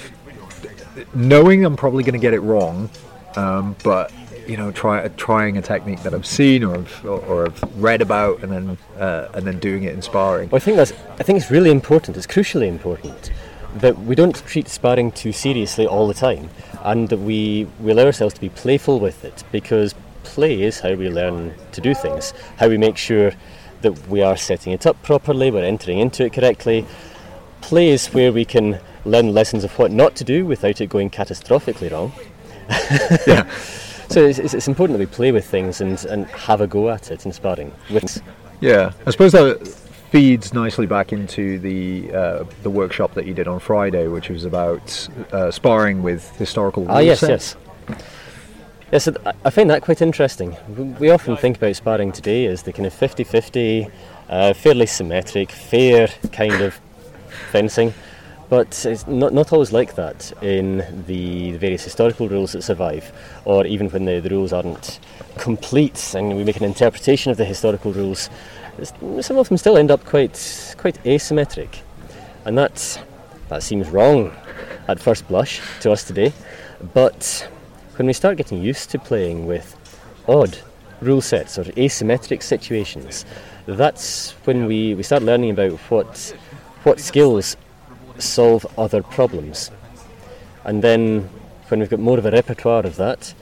knowing I'm probably going to get it wrong, um, but you know, try, trying a technique that I've seen or I've, or, or I've read about, and then uh, and then doing it in sparring. Well, I think that's I think it's really important. It's crucially important that we don't treat sparring too seriously all the time, and that we, we allow ourselves to be playful with it, because play is how we learn to do things, how we make sure that we are setting it up properly, we're entering into it correctly. Play is where we can learn lessons of what not to do without it going catastrophically wrong. yeah. So it's, it's important that we play with things and, and have a go at it in sparring. Yeah, I suppose that feeds nicely back into the uh, the workshop that you did on Friday, which was about uh, sparring with historical rule ah, yes, sets. Yes, yes. Yes, I find that quite interesting. We often think about sparring today as the kind of fifty-fifty, uh, fairly symmetric, fair kind of fencing, but it's not not always like that in the, the various historical rules that survive, or even when the, the rules aren't complete and we make an interpretation of the historical rules. Some of them still end up quite quite asymmetric, and that that seems wrong at first blush to us today. But when we start getting used to playing with odd rule sets or asymmetric situations, that's when we, we start learning about what what skills solve other problems. And then when we've got more of a repertoire of that,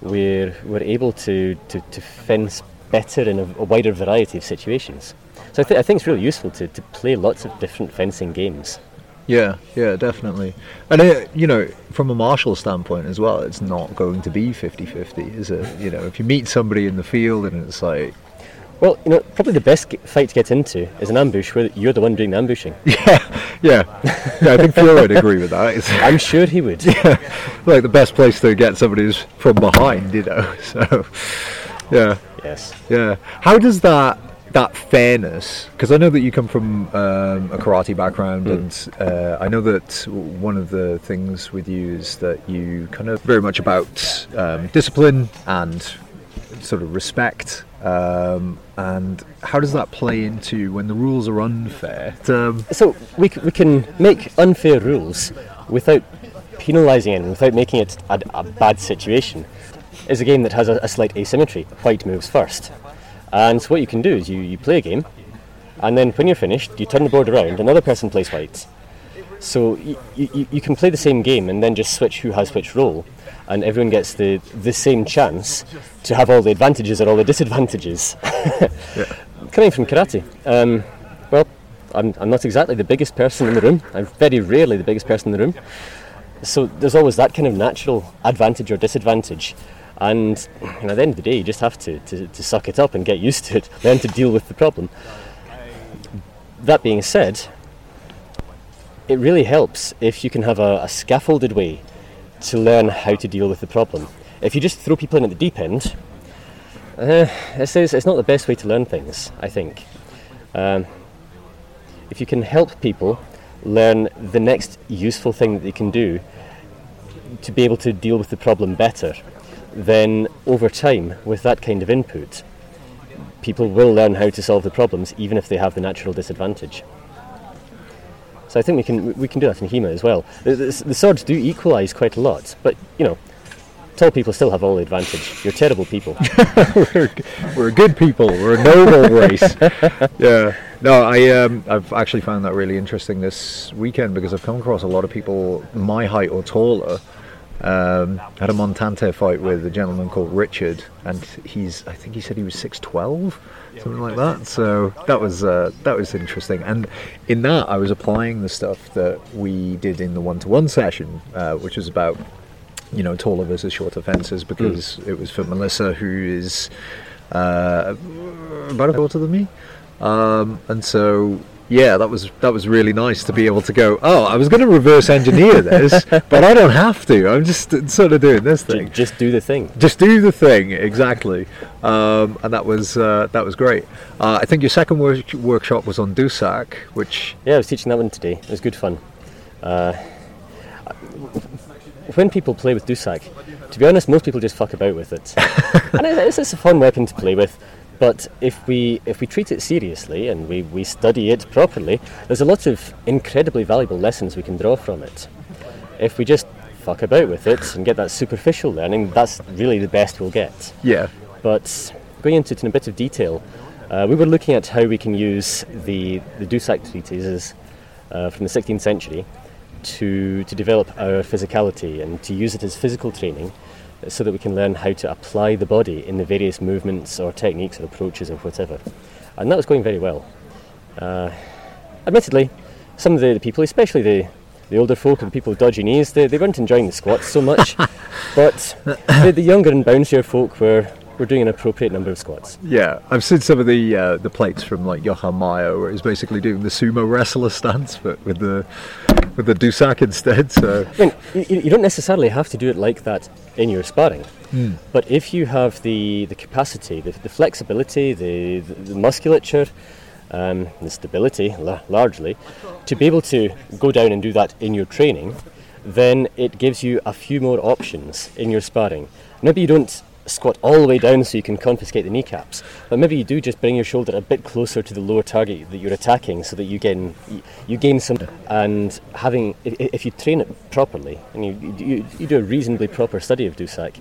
we're we're able to, to, to fence better in a, a wider variety of situations. So I, th- I think it's really useful to, to play lots of different fencing games. Yeah, yeah, definitely. And, it, you know, from a martial standpoint as well, it's not going to be fifty-fifty, is it? You know, if you meet somebody in the field and it's like... Well, you know, probably the best get, fight to get into is an ambush where you're the one doing the ambushing. Yeah, yeah. yeah I think Fury would agree with that. I'm sure he would. Yeah, like the best place to get somebody is from behind, you know, so... Yeah. Yes. Yeah. How does that that fairness? Because I know that you come from um, a karate background, mm. and uh, I know that one of the things with you is that you kind of very much about um, discipline and sort of respect. Um, and how does that play into when the rules are unfair? Um, so we c- we can make unfair rules without penalising anyone, without making it a, a bad situation. Is a game that has a, a slight asymmetry. White moves first. And so what you can do is you, you play a game, and then when you're finished, you turn the board around, another person plays white. So you, you, you can play the same game and then just switch who has which role, and everyone gets the, the same chance to have all the advantages or all the disadvantages. yeah. Coming from karate, um, well, I'm, I'm not exactly the biggest person in the room. I'm very rarely the biggest person in the room. So there's always that kind of natural advantage or disadvantage. And you know, at the end of the day, you just have to, to, to suck it up and get used to it, learn to deal with the problem. That being said, it really helps if you can have a, a scaffolded way to learn how to deal with the problem. If you just throw people in at the deep end, uh, it's, it's not the best way to learn things, I think. Um, if you can help people learn the next useful thing that they can do to be able to deal with the problem better, then over time, with that kind of input, people will learn how to solve the problems, even if they have the natural disadvantage. So I think we can we can do that in HEMA as well. The, the, the swords do equalise quite a lot, but you know, tall people still have all the advantage. You're terrible people. we're, we're good people. We're a noble race. yeah. No, I um, I've actually found that really interesting this weekend because I've come across a lot of people my height or taller. Um, had a Montante fight with a gentleman called Richard, and he's I think he said he was six twelve, something like that. So that was uh, that was interesting. And in that, I was applying the stuff that we did in the one-to-one session, uh, which was about you know taller versus shorter fences, because mm. it was for Melissa, who is uh, about a quarter than me, um, and so. Yeah, that was that was really nice to be able to go, oh, I was going to reverse engineer this, but I don't have to. I'm just sort of doing this thing. Just do the thing. Just do the thing, exactly. Um, and that was uh, that was great. Uh, I think your second wor- workshop was on Dusak, which... Yeah, I was teaching that one today. It was good fun. Uh, when people play with Dusak, to be honest, most people just fuck about with it. And it's, it's a fun weapon to play with. But if we if we treat it seriously and we, we study it properly, there's a lot of incredibly valuable lessons we can draw from it. If we just fuck about with it and get that superficial learning, that's really the best we'll get. Yeah. But going into it in a bit of detail, uh, we were looking at how we can use the, the Dusak treatises uh, from the sixteenth century to to develop our physicality and to use it as physical training, so that we can learn how to apply the body in the various movements or techniques or approaches or whatever. And that was going very well. Uh, admittedly, some of the, the people, especially the, the older folk and the people with dodgy knees, they, they weren't enjoying the squats so much, but the, the younger and bouncier folk were, were doing an appropriate number of squats. Yeah, I've seen some of the uh, the plates from like Yochanan Maya, where he's basically doing the sumo wrestler stance, but with the... with the Dusak instead, so... I mean, you, you don't necessarily have to do it like that in your sparring, mm. but if you have the, the capacity, the, the flexibility, the, the, the musculature, um, the stability, la- largely, to be able to go down and do that in your training, then it gives you a few more options in your sparring. Maybe you don't squat all the way down so you can confiscate the kneecaps, but maybe you do just bring your shoulder a bit closer to the lower target that you're attacking so that you gain you gain some. And having if you train it properly and you you, you do a reasonably proper study of Dusak,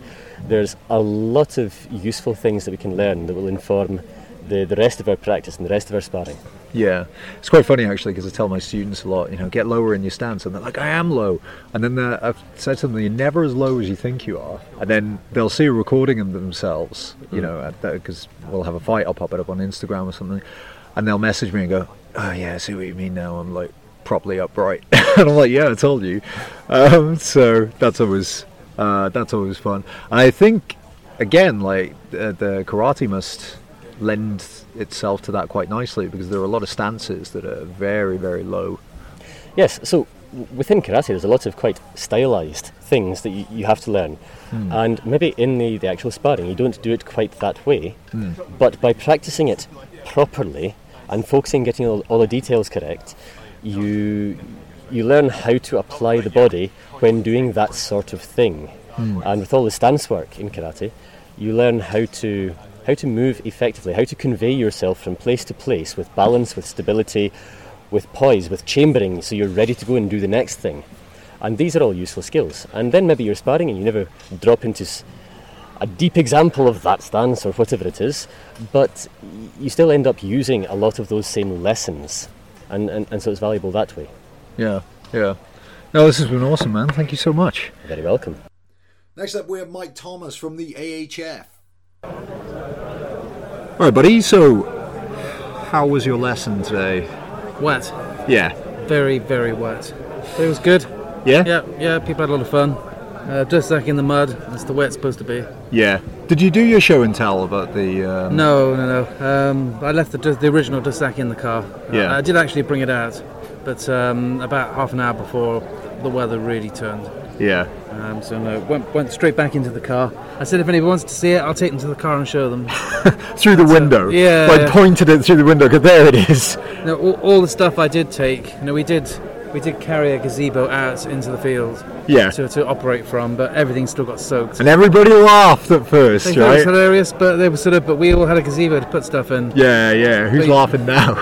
there's a lot of useful things that we can learn that will inform the, the rest of our practice and the rest of our sparring. Yeah, it's quite funny actually, because I tell my students a lot, you know, get lower in your stance, and they're like, I am low, and then I've said to them, you're never as low as you think you are, and then they'll see a recording of themselves, you know, because we'll have a fight, I'll pop it up on Instagram or something, and they'll message me and go, oh yeah, I see what you mean now, I'm like properly upright, and I'm like, yeah, I told you. Um, so that's always uh, that's always fun, and I think again, like uh, the karate must lend itself to that quite nicely, because there are a lot of stances that are very, very low. Yes, so within karate there's a lot of quite stylized things that you, you have to learn, mm. and maybe in the, the actual sparring you don't do it quite that way, mm. but by practicing it properly and focusing on getting all, all the details correct, you you learn how to apply the body when doing that sort of thing. Mm. And with all the stance work in karate, you learn how to how to move effectively, how to convey yourself from place to place with balance, with stability, with poise, with chambering, so you're ready to go and do the next thing. And these are all useful skills. And then maybe you're sparring and you never drop into a deep example of that stance or whatever it is, but you still end up using a lot of those same lessons. And, and, and so it's valuable that way. Yeah, yeah. No, this has been awesome, man. Thank you so much. You're very welcome. Next up, we have Mike Thomas from the A H F. All right, buddy, so how was your lesson today? Wet. Yeah. Very, very wet. But it was good. Yeah? Yeah, yeah, people had a lot of fun. Uh, just like in the mud, that's the way it's supposed to be. Yeah. Did you do your show and tell about the... Um... No, no, no. Um, I left the, the original Dusaki in the car. Yeah. I did actually bring it out, but um, about half an hour before the weather really turned. Yeah. Um, so no, went went straight back into the car. I said if anyone wants to see it, I'll take them to the car and show them. Through the so, window? Yeah. Well, I yeah. pointed it through the window, because there it is. No, all, all the stuff I did take, you know, we did... We did carry a gazebo out into the field yeah. to, to operate from, but everything still got soaked. And everybody laughed at first, they right? It was hilarious, but they were sort of. But we all had a gazebo to put stuff in. Yeah, yeah. Who's but, laughing now?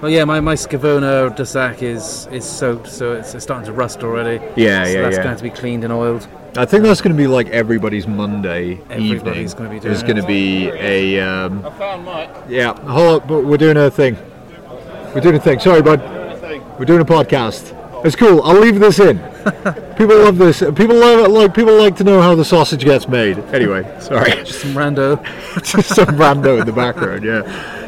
Well, yeah, my, my Scavona Dussac is is soaked, so it's, it's starting to rust already. Yeah, so yeah, that's yeah. going to be cleaned and oiled. I think that's going to be like everybody's Monday everybody's evening. Everybody's going to be doing. There's going to be a. Um, I found Mike. Yeah, hold up, but we're doing a thing. We're doing a thing. Sorry, bud. We're doing a podcast. It's cool. I'll leave this in. People love this. People love it. Like people like to know how the sausage gets made. Anyway, sorry. Just some rando. Just some rando in the background. Yeah,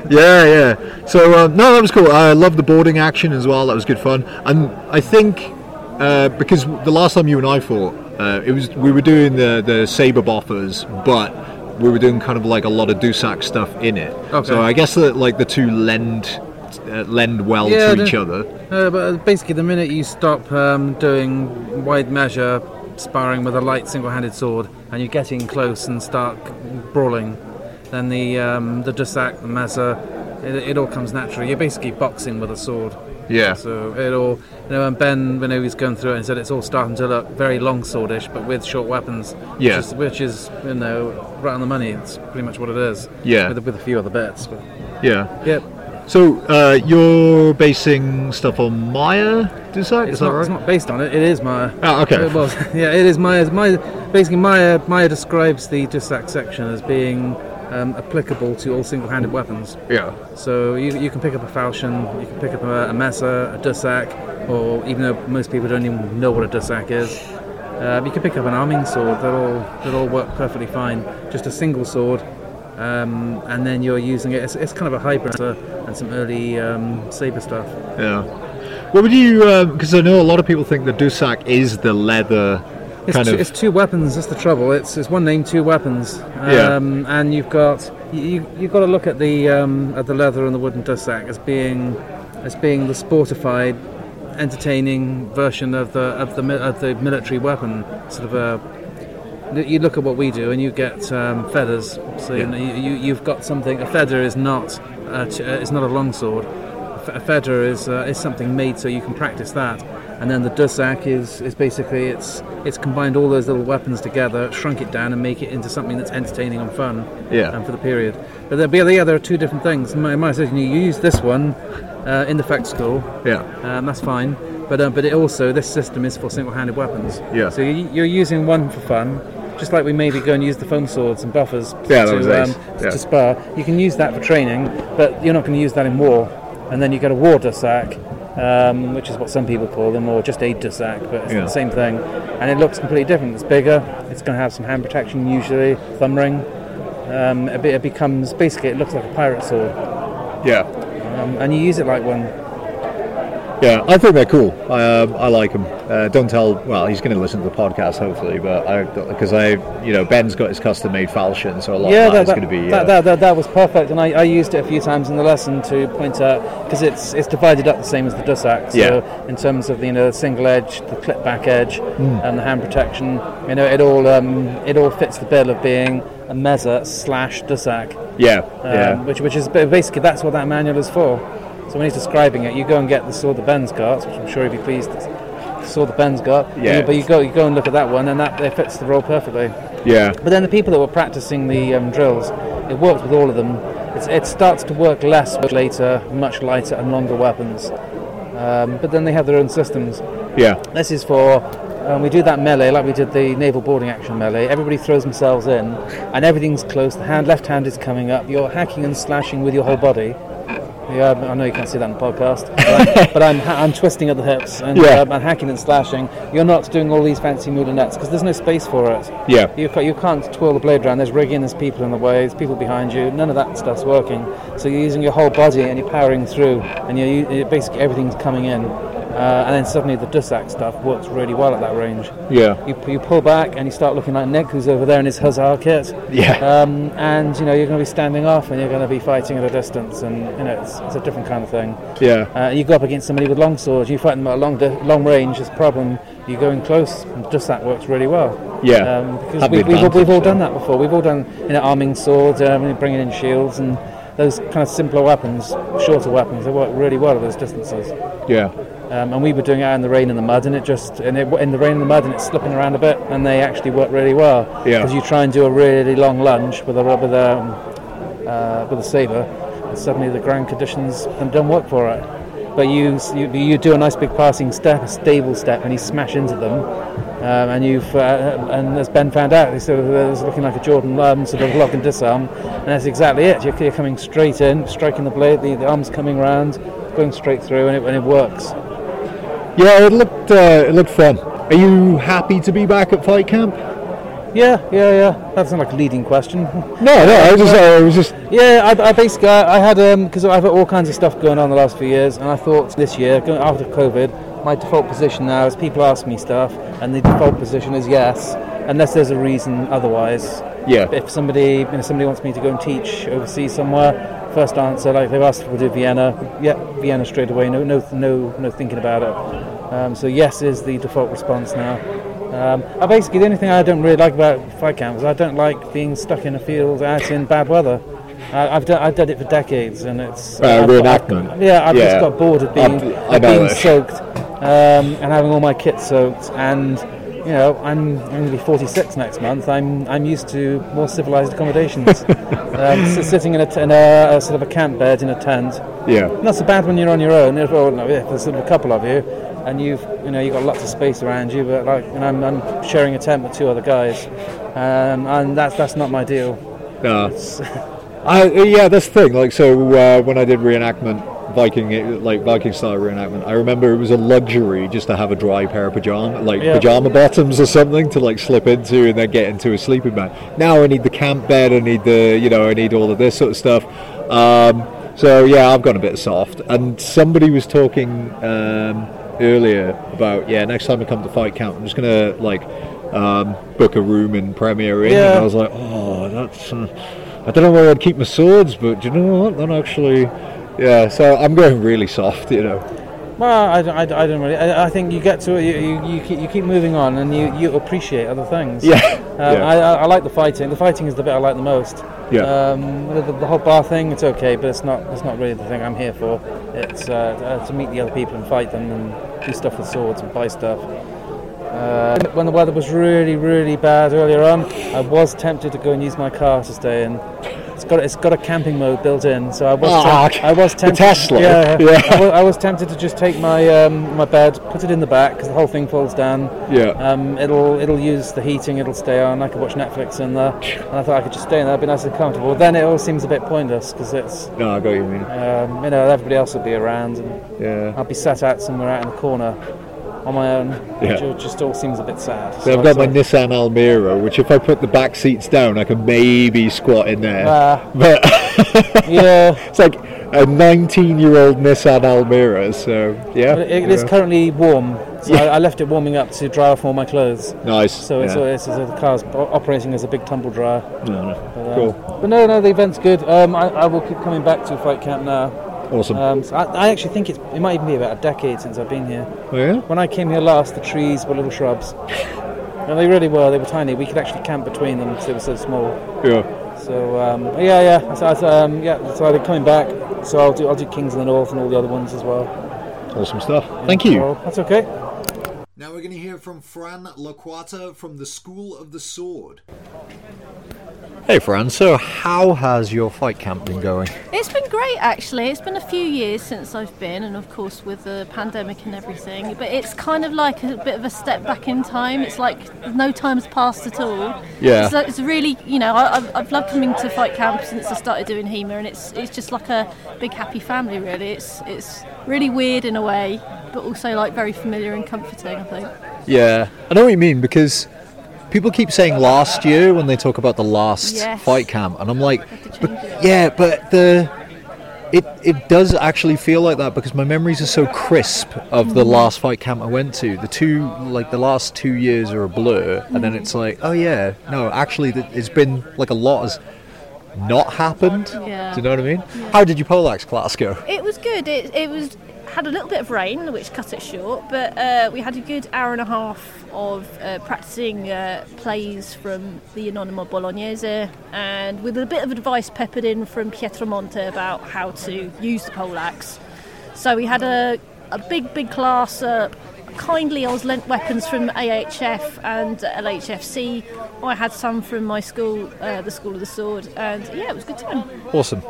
yeah, yeah. So uh, no, that was cool. I love the boarding action as well. That was good fun. And I think uh, because the last time you and I fought, uh, it was we were doing the the saber boffers, but we were doing kind of like a lot of Dussac stuff in it. Okay. So I guess that like the two lend. Uh, lend well yeah, to each other. Uh, but basically, the minute you stop um, doing wide measure sparring with a light single-handed sword, and you get in close and start brawling, then the um, the Dussac, the Maza, it, it all comes naturally. You're basically boxing with a sword. Yeah. So it all, you know, and Ben, when he was going through it, and said it's all starting to look very long swordish, but with short weapons. Yeah. Which is, which is you know, right on the money. It's pretty much what it is. Yeah. With, with a few other bits. But, yeah. Yep. Yeah. So, uh, you're basing stuff on Maya Dussac, is that not, right? It's not based on it, it is Maya. Oh, okay. It was, yeah, it is Maya. Maya. Basically, Maya Maya describes the Dussac section as being um, applicable to all single-handed weapons. Yeah. So, you you can pick up a falchion, you can pick up a, a Mesa, a Dussac, or even though most people don't even know what a Dussac is, uh, you can pick up an arming sword, they'll all, they'll all work perfectly fine. Just a single sword. Um, and then you're using it. It's, it's kind of a hybrid and some early um, saber stuff. Yeah. What would you? Because uh, I know a lot of people think the Dussac is the leather. It's kind two, of. It's two weapons. That's the trouble. It's it's one name, two weapons. Um, yeah. And you've got you you've got to look at the um, at the leather and the wooden Dussac as being as being the sportified, entertaining version of the of the of the military weapon, sort of a. You look at what we do, and you get um, feathers. So yeah. you know, you, you've got something. A feather is not a, it's not a longsword. A feather is uh, is something made so you can practice that. And then the Dussac is, is basically it's it's combined all those little weapons together, shrunk it down, and make it into something that's entertaining and fun. Yeah. Um, for the period, but there be yeah, there are two different things. In my, in my opinion, you use this one uh, in the fact school. Yeah. Um, that's fine. But um, but it also this system is for single-handed weapons. Yeah. So you, you're using one for fun. just like we maybe go and use the foam swords and buffers yeah, to, nice. um, yeah. to spar. You can use that for training, but you're not going to use that in war. And then you get a war dussac, um, which is what some people call them, or just a dussac, but it's yeah. the same thing. And it looks completely different. It's bigger. It's going to have some hand protection, usually thumb ring. Um, it, it becomes basically it looks like a pirate sword. Yeah. Um, and you use it like one. Yeah, I think they're cool. I, uh, I like them. Uh, don't tell. Well, he's going to listen to the podcast, hopefully, but I because I, you know, Ben's got his custom-made falchion, so a lot yeah, of that, that is that, going to be. Yeah, uh, that, that, that, that was perfect, and I, I used it a few times in the lesson to point out because it's it's divided up the same as the dussac. So yeah. in terms of the, you know, single edge, the clip back edge, mm. and the hand protection, you know, it all um, it all fits the bill of being a mezza slash dussac. Yeah, um, yeah. Which which is basically that's what that manual is for. So when he's describing it, you go and get the sword that Ben's got, which I'm sure he'd be pleased. The sword that Ben's got, yeah. But you go, you go and look at that one, and that it fits the role perfectly. Yeah. But then the people that were practicing the um, drills, it works with all of them. It's, it starts to work less with later, much lighter and longer weapons. Um, but then they have their own systems. Yeah. This is for. Um, we do that melee like we did the naval boarding action melee. Everybody throws themselves in, and everything's close. The hand, left hand is coming up. You're hacking and slashing with your whole body. Yeah, I know you can't see that in the podcast, but, but I'm I'm twisting at the hips and yeah. uh, I'm hacking and slashing. You're not doing all these fancy moulinettes because there's no space for it. Yeah, you you can't twirl the blade around. There's rigging, there's people in the way, there's people behind you. None of that stuff's working. So you're using your whole body and you're powering through, and you you're basically everything's coming in, uh, and then suddenly the dussac stuff works really well at that range. Yeah, you you pull back and you start looking like Nick, who's over there in his hussar kit. Yeah, um, and you know you're going to be standing off and you're going to be fighting at a distance, and you know it's. It's a different kind of thing. Yeah. Uh, you go up against somebody with long swords. You fight them at long, di- long range. It's a problem. You go in close, and just that works really well. Yeah. Um, because we, we've, all, we've all done that before. We've all done, you know, arming swords, um, bringing in shields, and those kind of simpler weapons, shorter weapons. They work really well at those distances. Yeah. Um, and we were doing it out in the rain and the mud, and it just and it, in the rain and the mud, and it's slipping around a bit, and they actually work really well. Yeah. Because you try and do a really long lunge with a with a um, uh, with a saber. Suddenly the ground conditions don't work for it, but you, you you do a nice big passing step, a stable step, and you smash into them, um, and you've uh, and as Ben found out, he sort of was looking like a Jordan um, sort of lock and disarm, and that's exactly it. You're, you're coming straight in, striking the blade, the, the arm's coming round, going straight through, and it and it works. Yeah, it looked uh, it looked fun. Are you happy to be back at fight camp? Yeah, yeah, yeah. That's not like a leading question. No, no. I was just, I was just. Yeah, I, I basically, I, I had um, because I've had all kinds of stuff going on the last few years, and I thought this year, after COVID, my default position now is people ask me stuff, and the default position is yes, unless there's a reason otherwise. Yeah. If somebody, you know, somebody wants me to go and teach overseas somewhere, first answer, like they've asked if we'll do Vienna, yeah, Vienna straight away. No, no, no, no thinking about it. Um, so yes is the default response now. Um, I basically, the only thing I don't really like about fight camp is I don't like being stuck in a field out in bad weather. I, I've done, I've done it for decades, and it's uh, I've reenactment. Got, yeah, I've yeah. just got bored of being of being soaked um, and having all my kit soaked. And you know, I'm, I'm going to be forty-six next month. I'm I'm used to more civilized accommodations. um, so sitting in, a, in a, a sort of a camp bed in a tent. Yeah, not so bad when you're on your own. If, or, if there's sort of a couple of you. And you've, you know, you've got lots of space around you, but like, and I'm, I'm sharing a tent with two other guys, um, and that's that's not my deal. No. I yeah, that's the thing. Like, so uh, when I did reenactment, Viking, it, like Viking style reenactment, I remember it was a luxury just to have a dry pair of pajama, like yeah. pajama bottoms or something, to like slip into and then get into a sleeping bag. Now I need the camp bed. I need the, you know, I need all of this sort of stuff. Um, so yeah, I've gone a bit soft. And somebody was talking. Um, earlier about yeah next time I come to fight camp I'm just gonna like um, book a room in Premier Inn yeah. and I was like oh that's uh, I don't know where I'd keep my swords, but do you know what that actually yeah so I'm going really soft, you know. Well, I, I, I don't really. I, I think you get to you you, you, keep, you keep moving on and you, you appreciate other things. Yeah. Um, yeah. I, I, I like the fighting. The fighting is the bit I like the most. Yeah. Um, the, the whole bar thing, it's okay, but it's not. It's not really the thing I'm here for. It's uh, to meet the other people and fight them and do stuff with swords and buy stuff. Uh, when the weather was really, really bad earlier on, I was tempted to go and use my car to stay in. It's got it's got a camping mode built in, so I was oh, temp- I was tempted. The Tesla. Yeah, yeah. I, was, I was tempted to just take my um, my bed, put it in the back because the whole thing folds down. Yeah. Um, it'll it'll use the heating. It'll stay on. I could watch Netflix in there, and I thought I could just stay in there, it'd be nice and comfortable. Then it all seems a bit pointless because it's. No, I got what you mean. Um, you know, everybody else will be around, and yeah. I'll be sat out somewhere out in the corner. On my own, yeah. Which just all seems a bit sad. So, so I've got my Nissan Almera, which if I put the back seats down, I can maybe squat in there. Uh, but yeah, it's like a nineteen-year-old Nissan Almera, so yeah. But it, it is currently warm, so yeah. I, I left it warming up to dry off all my clothes. Nice. So it's, yeah. it's, it's, it's the car's operating as a big tumble dryer. No, no. But, uh, cool. But no, no, the event's good. Um, I, I will keep coming back to Fight Camp now. Awesome. Um, so I, I actually think it's, it might even be about a decade since I've been here. Oh, yeah? When I came here last, the trees were little shrubs. And they really were. They were tiny. We could actually camp between them because they were so small. Yeah. So, um, yeah, yeah. So, um, yeah. So I'll be coming back. So I'll do, I'll do Kings of the North and all the other ones as well. Awesome stuff. Yeah, thank you. Well, that's okay. Now we're going to hear from Fran Laquata from the School of the Sword. Hey Fran, so how has your fight camp been going? It's been great actually, it's been a few years since I've been, and of course with the pandemic and everything, but it's kind of like a bit of a step back in time. It's like no time's passed at all. Yeah. So it's really, you know, I, I've, I've loved coming to fight camp since I started doing HEMA, and it's it's just like a big happy family really. It's it's really weird in a way, but also like very familiar and comforting I think. Yeah, I know what you mean because... people keep saying last year when they talk about the last yes. fight camp, and I'm like, but, yeah, but the it it does actually feel like that because my memories are so crisp of mm. the last fight camp I went to. The two like the last two years are a blur, mm. and then it's like, oh yeah, no, actually, it's been like a lot has not happened. Yeah. Do you know what I mean? Yeah. How did your Polax class go? It was good. It it was. Had a little bit of rain which cut it short, but uh, we had a good hour and a half of uh, practicing uh, plays from the Anonimo Bolognese, and with a bit of advice peppered in from Pietro Monte about how to use the poleaxe. So we had a, a big big class. Uh, kindly I was lent weapons from A H F and L H F C. I had some from my school, uh, the School of the Sword, and yeah, it was a good time. Awesome.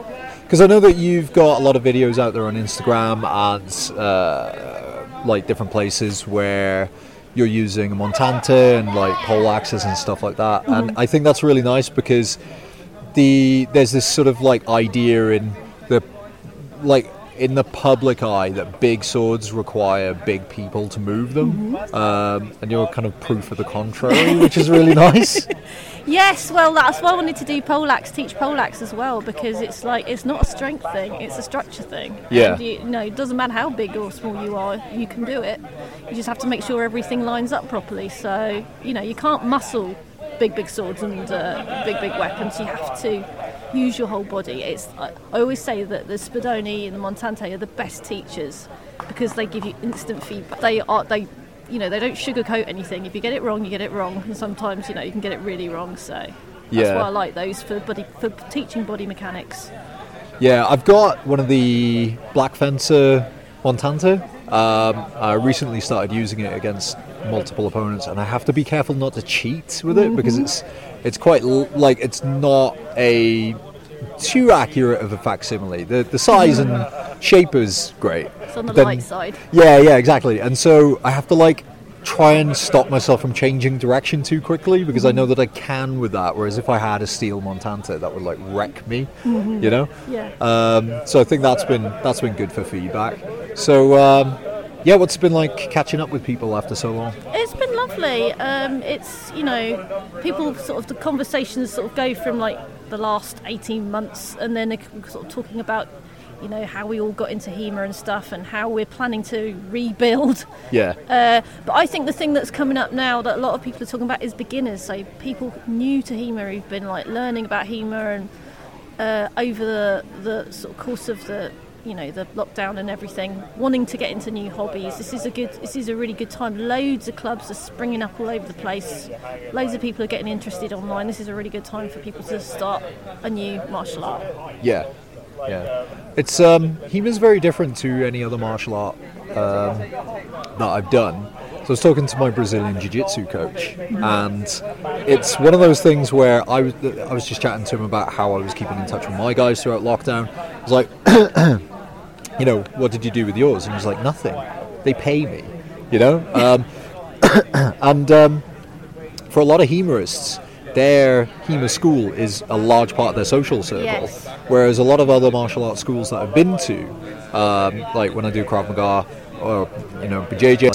Because I know that you've got a lot of videos out there on Instagram and uh, like different places where you're using a montante and like pole axes and stuff like that. Mm-hmm. And I think that's really nice because the there's this sort of like idea in the like in the public eye that big swords require big people to move them, mm-hmm. um, and you're kind of proof of the contrary, which is really nice. Yes, well, that's why I wanted to do poleaxe, teach poleaxe as well, because it's like, it's not a strength thing, it's a structure thing. Yeah. And you, you know, it doesn't matter how big or small you are, you can do it. You just have to make sure everything lines up properly. So, you know, you can't muscle big, big swords and uh, big, big weapons. You have to use your whole body. It's I, I always say that the Spadoni and the Montante are the best teachers because they give you instant feedback. They are... they. You know, they don't sugarcoat anything. If you get it wrong, you get it wrong, and sometimes, you know, you can get it really wrong. So that's yeah. why I like those for body, for teaching body mechanics. Yeah, I've got one of the Black Fencer Montante. Um, I recently started using it against multiple opponents, and I have to be careful not to cheat with it mm-hmm. because it's it's quite like it's not a too accurate of a facsimile. The the size and shape is great. It's on the then, light side. Yeah, yeah, exactly. And so I have to like try and stop myself from changing direction too quickly because mm-hmm. I know that I can with that. Whereas if I had a steel Montante, that would like wreck me. Mm-hmm. You know. Yeah. Um, so I think that's been that's been good for feedback. So. Um, Yeah, what's it been like catching up with people after so long? It's been lovely. Um, it's, you know, people sort of, the conversations sort of go from like the last eighteen months, and then they're sort of talking about, you know, how we all got into HEMA and stuff and how we're planning to rebuild. Yeah. Uh, but I think the thing that's coming up now that a lot of people are talking about is beginners. So people new to HEMA who've been like learning about HEMA and uh, over the, the sort of course of the, you know, the lockdown and everything, wanting to get into new hobbies. This is a good, this is a really good time. Loads of clubs are springing up all over the place. Loads of people are getting interested online. This is a really good time for people to start a new martial art. Yeah, yeah. It's, um, HEMA's very different to any other martial art um, that I've done. So I was talking to my Brazilian Jiu-Jitsu coach, and it's one of those things where I was, I was just chatting to him about how I was keeping in touch with my guys throughout lockdown. I was like, you know, what did you do with yours? And he was like, nothing. They pay me, you know? Um, and um, for a lot of HEMAists, their HEMA school is a large part of their social circle, yes. Whereas a lot of other martial arts schools that I've been to, um, like when I do Krav Maga or, you know, B J J,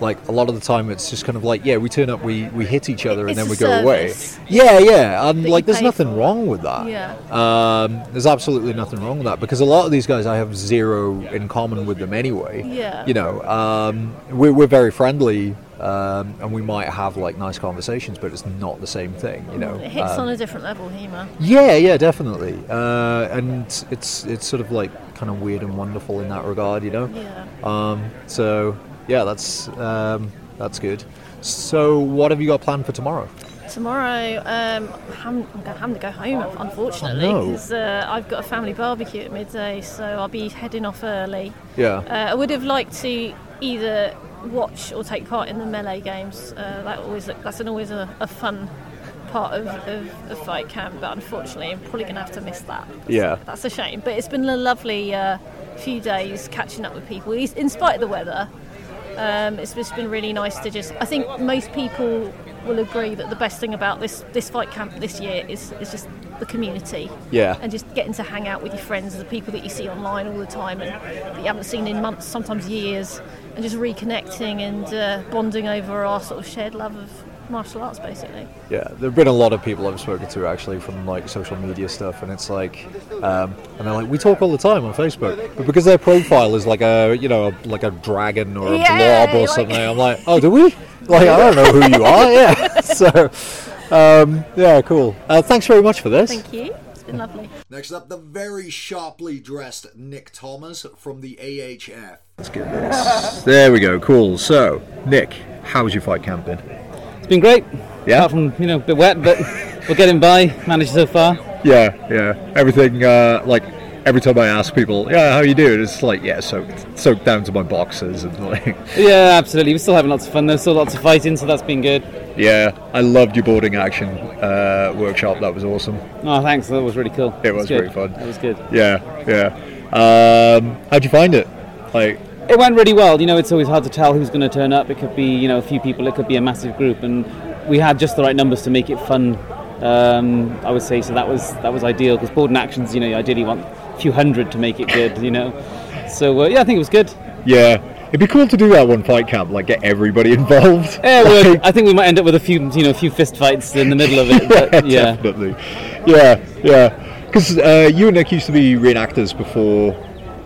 like a lot of the time it's just kind of like, yeah, we turn up, we, we hit each other, and it's then we go away. Yeah, yeah, and like there's nothing wrong with that. Yeah. Um, there's absolutely nothing wrong with that, because a lot of these guys I have zero in common with them anyway. Yeah. You know, um, we're, we're very friendly. Um, and we might have like nice conversations, but it's not the same thing, you know. It hits um, on a different level, HEMA. Yeah, yeah, definitely. Uh, and it's it's sort of like kind of weird and wonderful in that regard, you know. Yeah. Um, so yeah, that's um, that's good. So what have you got planned for tomorrow? Tomorrow, um, I'm, I'm having to go home, unfortunately, because uh, I've got a family barbecue at midday, so I'll be heading off early. Yeah. Uh, I would have liked to either watch or take part in the melee games. Uh, that always that's an always a, a fun part of, of, of fight camp, but unfortunately I'm probably going to have to miss that. Yeah, that's a shame. But it's been a lovely uh, few days catching up with people, in spite of the weather. Um, it's just been really nice to just. I think most people will agree that the best thing about this this fight camp this year is is just the community. Yeah. And just getting to hang out with your friends, the people that you see online all the time and that you haven't seen in months, sometimes years. And just reconnecting and uh, bonding over our sort of shared love of martial arts, basically. Yeah, there have been a lot of people I've spoken to, actually, from, like, social media stuff, and it's like, um, and they're like, we talk all the time on Facebook, but because their profile is like a, you know, like a dragon or a yeah, blob or like something, I'm like, oh, do we? Like, I don't know who you are, yeah. So, um, yeah, cool. Uh, thanks very much for this. Thank you. It's been lovely. Next up, the very sharply dressed Nick Thomas from the A H F. Let's get this. There we go. Cool. So, Nick, how's your fight camp been? It's been great. Yeah. Apart from, you know, a bit wet, but we're getting by. Managed so far. Yeah, yeah. Everything, uh, like, every time I ask people, yeah, how you doing? It's like, yeah, soaked, soaked down to my boxers and like. Yeah, absolutely. We're still having lots of fun. There's still lots of fighting, so that's been good. Yeah, I loved your boarding action uh, workshop. That was awesome. Oh, thanks. That was really cool. It was really fun. That was good. Yeah, yeah. Um, how'd you find it? Like, it went really well. You know, it's always hard to tell who's going to turn up. It could be, you know, a few people. It could be a massive group, and we had just the right numbers to make it fun. Um, I would say so. That was that was ideal because boarding actions, you know, you ideally want a few hundred to make it good. You know, so uh, yeah, I think it was good. Yeah. It'd be cool to do that one fight camp, like get everybody involved. Yeah, it would. I think we might end up with a few, you know, a few fist fights in the middle of it. But yeah, yeah, definitely. Yeah, yeah. Because uh, you and Nick used to be reenactors before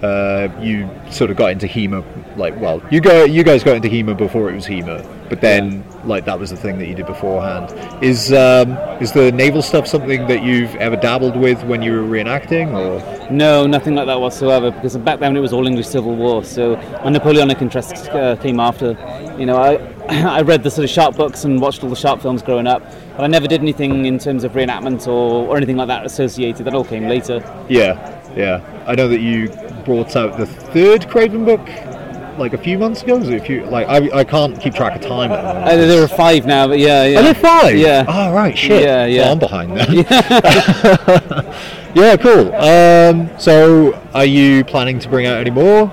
uh, you sort of got into HEMA. Like, well, you go, you guys got into HEMA before it was HEMA, but then yeah. like that was the thing that you did beforehand. Is um, is the naval stuff something that you've ever dabbled with when you were reenacting, or? No, nothing like that whatsoever, because back then it was all English Civil War, so when Napoleonic interests uh, came after, you know, I I read the sort of sharp books and watched all the sharp films growing up, but I never did anything in terms of reenactment or, or anything like that associated. That all came later. Yeah, yeah. I know that you brought out the third Craven book like a few months ago, was it a few, like, I I can't keep track of time at the moment. Uh, there are five now, but yeah, yeah. Are there five? Yeah. Oh, right, shit. Yeah, yeah. Well, I'm behind now. Yeah. Yeah, cool. Um, so, are you planning to bring out any more?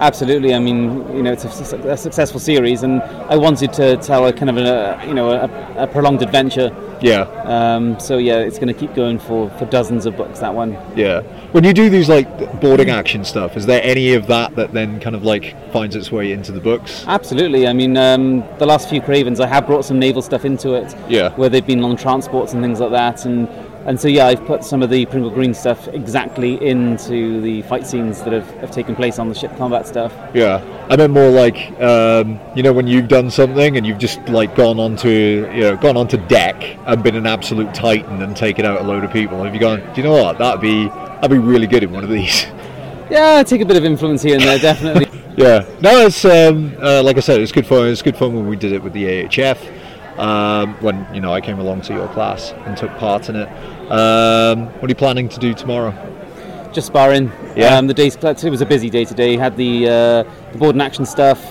Absolutely. I mean, you know, it's a, a successful series, and I wanted to tell a kind of a, you know, a, a prolonged adventure. Yeah. Um, so yeah, it's going to keep going for, for dozens of books. That one. Yeah. When you do these like boarding action stuff, is there any of that that then kind of like finds its way into the books? Absolutely. I mean, um, the last few Cravens, I have brought some naval stuff into it. Yeah. Where they've been on transports and things like that, and. And so, yeah, I've put some of the Pringle Green stuff exactly into the fight scenes that have, have taken place on the ship combat stuff. Yeah. I meant more like, um, you know, when you've done something and you've just, like, gone onto, you know, gone onto deck and been an absolute titan and taken out a load of people. Have you gone, do you know what, that'd be, that'd be really good in one of these. Yeah, I take a bit of influence here and there, definitely. Yeah. No, it's, um, uh, like I said, it's good fun. It's good fun when we did it with the A H F. Um, when, you know, I came along to your class and took part in it. Um, what are you planning to do tomorrow? Just sparring. Yeah. Um, the day's, it was a busy day today. Had the, uh, the board and action stuff,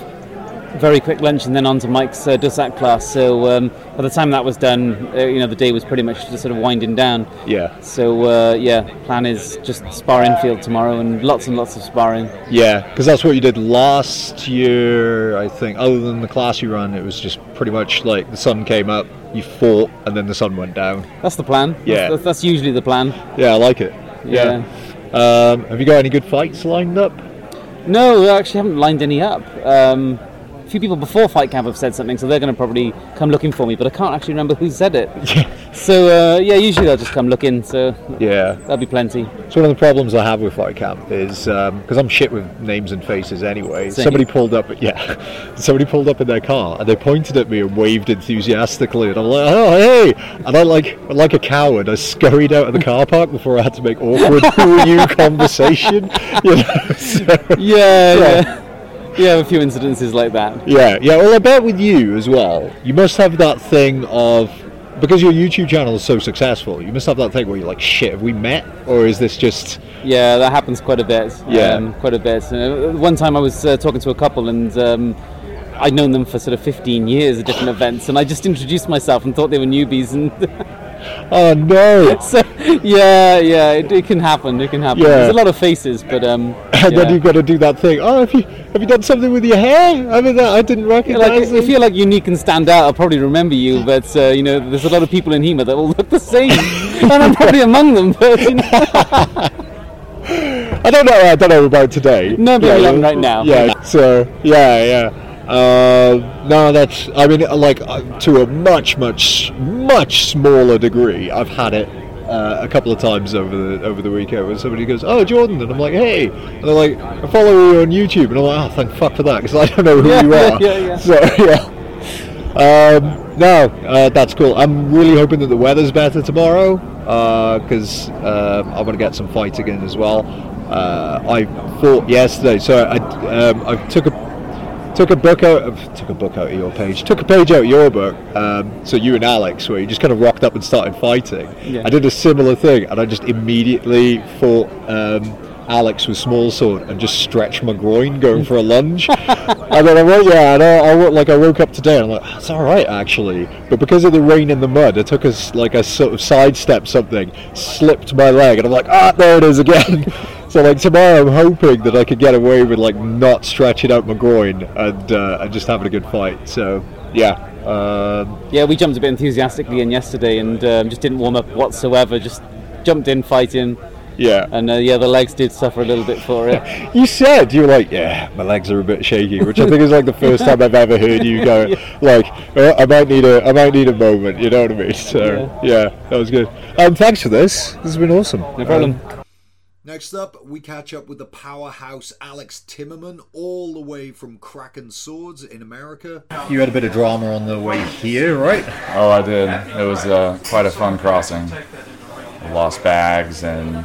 very quick lunch and then on to Mike's uh, Dussac class. So um, by the time that was done, uh, you know, the day was pretty much just sort of winding down. Yeah. So uh, yeah, plan is just spar infield tomorrow and lots and lots of sparring. Yeah, because that's what you did last year, I think. Other than the class you ran, it was just pretty much like the sun came up, you fought, and then the sun went down. That's the plan. Yeah. That's, that's usually the plan. Yeah, I like it. Yeah. yeah. Um, have you got any good fights lined up? No, I actually haven't lined any up. Um, a few people before Fight Camp have said something, so they're going to probably come looking for me, but I can't actually remember who said it. so, uh, yeah, usually they'll just come looking, so yeah, that'll be plenty. So one of the problems I have with Fight Camp is, because um, I'm shit with names and faces anyway, Same. somebody pulled up yeah, somebody pulled up in their car, and they pointed at me and waved enthusiastically, and I'm like, oh, hey! And I, like like a coward, I scurried out of the car park before I had to make awkward who are you conversation. You know? so, yeah, yeah. yeah. Yeah, a few incidences like that. Yeah, yeah. Well, I bet with you as well, you must have that thing of, because your YouTube channel is so successful, you must have that thing where you're like, shit, have we met? Or is this just... Yeah, that happens quite a bit. Yeah. Um, quite a bit. Uh, one time I was uh, talking to a couple and... Um, I'd known them for sort of fifteen years at different events, and I just introduced myself and thought they were newbies. And oh no! So, yeah, yeah, it, it can happen. It can happen. Yeah. There's a lot of faces, but um. And yeah. then you've got to do that thing. Oh, have you have you done something with your hair? I mean, I didn't recognise. Like, if you're like unique and stand out, I'll probably remember you. But uh, you know, there's a lot of people in HEMA that all look the same, and I'm probably among them. But you know. I don't know. I don't know about today. No, but yeah, I'm right now. Yeah. So yeah, yeah. Uh, no, that's, I mean, like, uh, to a much, much, much smaller degree, I've had it uh, a couple of times over the over the weekend when somebody goes, oh, Jordan, and I'm like, hey, and they're like, I follow you on YouTube, and I'm like, oh, thank fuck for that, because I don't know who yeah, you are, yeah, yeah. so, yeah, um, no, uh, that's cool. I'm really hoping that the weather's better tomorrow, because uh, uh, I want to get some fighting in as well. uh, I fought yesterday, so I, um, I took a Took a book out of took a book out of your page. Took a page out of your book. Um, so you and Alex, where you just kind of rocked up and started fighting. Yeah. I did a similar thing, and I just immediately fought um, Alex with small sword and just stretched my groin going for a lunge. And then I went, yeah, and I, I like I woke up today, and I'm like, it's all right actually. But because of the rain and the mud, I took a like a sort of sidestep something, slipped my leg, and I'm like, ah, there it is again. So like tomorrow, I'm hoping that I could get away with like not stretching out my groin and uh, and just having a good fight. So yeah, um, yeah, we jumped a bit enthusiastically in yesterday and um, just didn't warm up whatsoever. Just jumped in fighting. Yeah, and uh, yeah, the legs did suffer a little bit for it. You said you were like, yeah, my legs are a bit shaky, which I think is like the first time I've ever heard you go yeah. like, oh, I might need a, I might need a moment. You know what I mean? So yeah, yeah that was good. Um, thanks for this. This has been awesome. No problem. Um, Next up, we catch up with the powerhouse Alex Timmerman, all the way from Kraken Swords in America. You had a bit of drama on the way here, right? Oh, I did. It was uh, quite a fun crossing. I lost bags and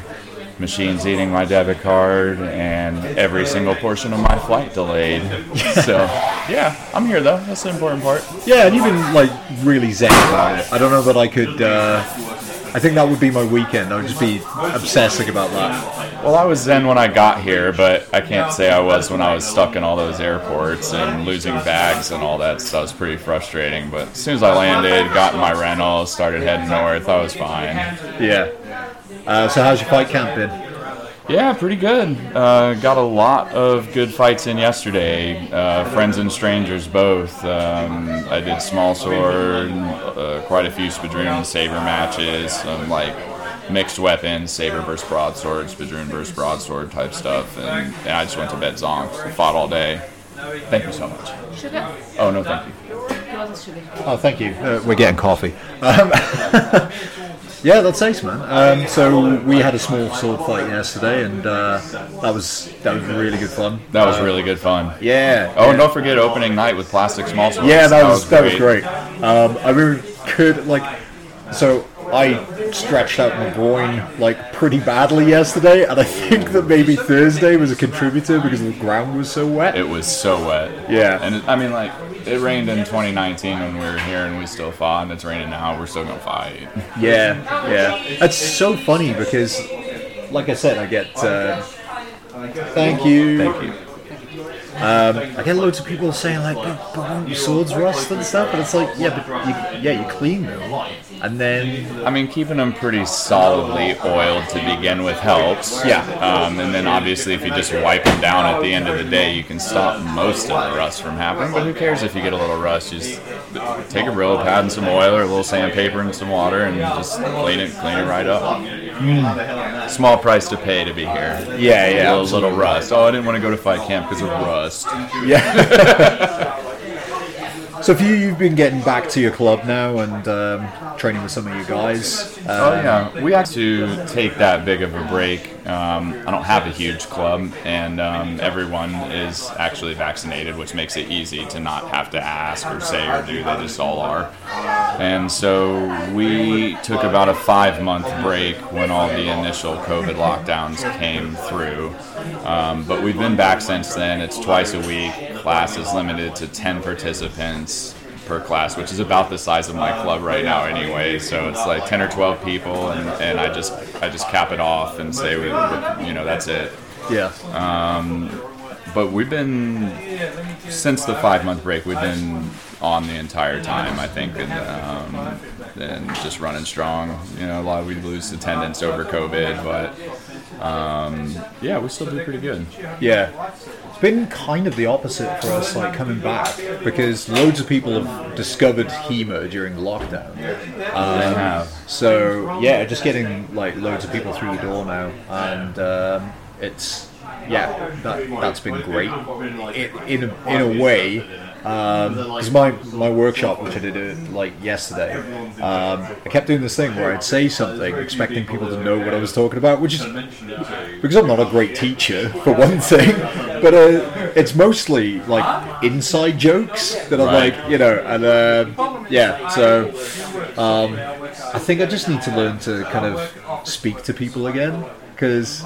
machines eating my debit card and every single portion of my flight delayed. So, yeah, I'm here, though. That's the important part. Yeah, and you've been, like, really zen about it. I don't know that I could... Uh... I think that would be my weekend. I would just be obsessing about that. Well, I was zen when I got here, but I can't say I was when I was stuck in all those airports and losing bags and all that stuff. It was pretty frustrating, but as soon as I landed, got in my rental, started heading north, I was fine. Yeah. Uh, so how's your fight camp been? Yeah, pretty good. Uh, got a lot of good fights in yesterday. Uh, friends and strangers both. Um, I did small sword, uh, quite a few spadroon saber matches, some like mixed weapons, saber versus broadsword, spadroon versus broadsword type stuff, and, and I just went to bed zonked. Fought all day. Thank you so much. Sugar? Oh no, thank you. Oh, thank you. Uh, we're getting coffee. Um, Yeah, that's nice, man. Um, so we had a small sword fight yesterday, and uh, that was that was really good fun. That was um, really good fun. Yeah. Oh, yeah. And don't forget opening night with plastic small swords. Yeah, that, that was, was that was great. Um, I really could like, so I stretched out my groin like pretty badly yesterday, and I think that maybe Thursday was a contributor because the ground was so wet. It was so wet. Yeah, and I mean like. It rained in twenty nineteen when we were here and we still fought, and it's raining now, we're still gonna fight. Yeah, yeah. That's so funny because, like I said, I get, uh, thank you. Thank you. Um, I get loads of people saying like, but, but aren't swords rust and stuff? And it's like, yeah, but you, yeah, you clean them. And then... I mean, keeping them pretty solidly oiled to begin with helps. Yeah. Um, and then obviously if you just wipe them down at the end of the day, you can stop most of the rust from happening. But who cares if you get a little rust? You just take a Brillo pad and some oil or a little sandpaper and some water and just clean it, clean it right up. Mm. Small price to pay to be here. Yeah, yeah. A little, little rust. Oh, I didn't want to go to fight camp because of rust. Yeah. So for you, you've been getting back to your club now and um, training with some of you guys. Um, oh yeah, we had to take that big of a break. Um, I don't have a huge club, and um, everyone is actually vaccinated, which makes it easy to not have to ask or say or do. They just all are. And so we took about a five-month break when all the initial COVID lockdowns came through. Um, but we've been back since then. It's twice a week. Class is limited to ten participants per class, which is about the size of my club right now anyway, so it's like ten or twelve people, and, and I just I just cap it off and say, we, we, you know, that's it. Yeah. Um, but we've been, since the five-month break, we've been on the entire time, I think, and, um, and just running strong. You know, a lot of we lose attendance over COVID, but... Um, yeah, we still do pretty good. Yeah. It's been kind of the opposite for us, like, coming back, because loads of people have discovered HEMA during lockdown. Um, they have. So, yeah, just getting, like, loads of people through the door now, and um, it's, yeah, that, that's been great. It, in, a, in a way... Because um, my, my workshop, which I did it, like yesterday, um, I kept doing this thing where I'd say something expecting people to know what I was talking about, which is because I'm not a great teacher for one thing, but uh, it's mostly like inside jokes that I'm right. like, you know, and uh, yeah, so um, I think I just need to learn to kind of speak to people again, because.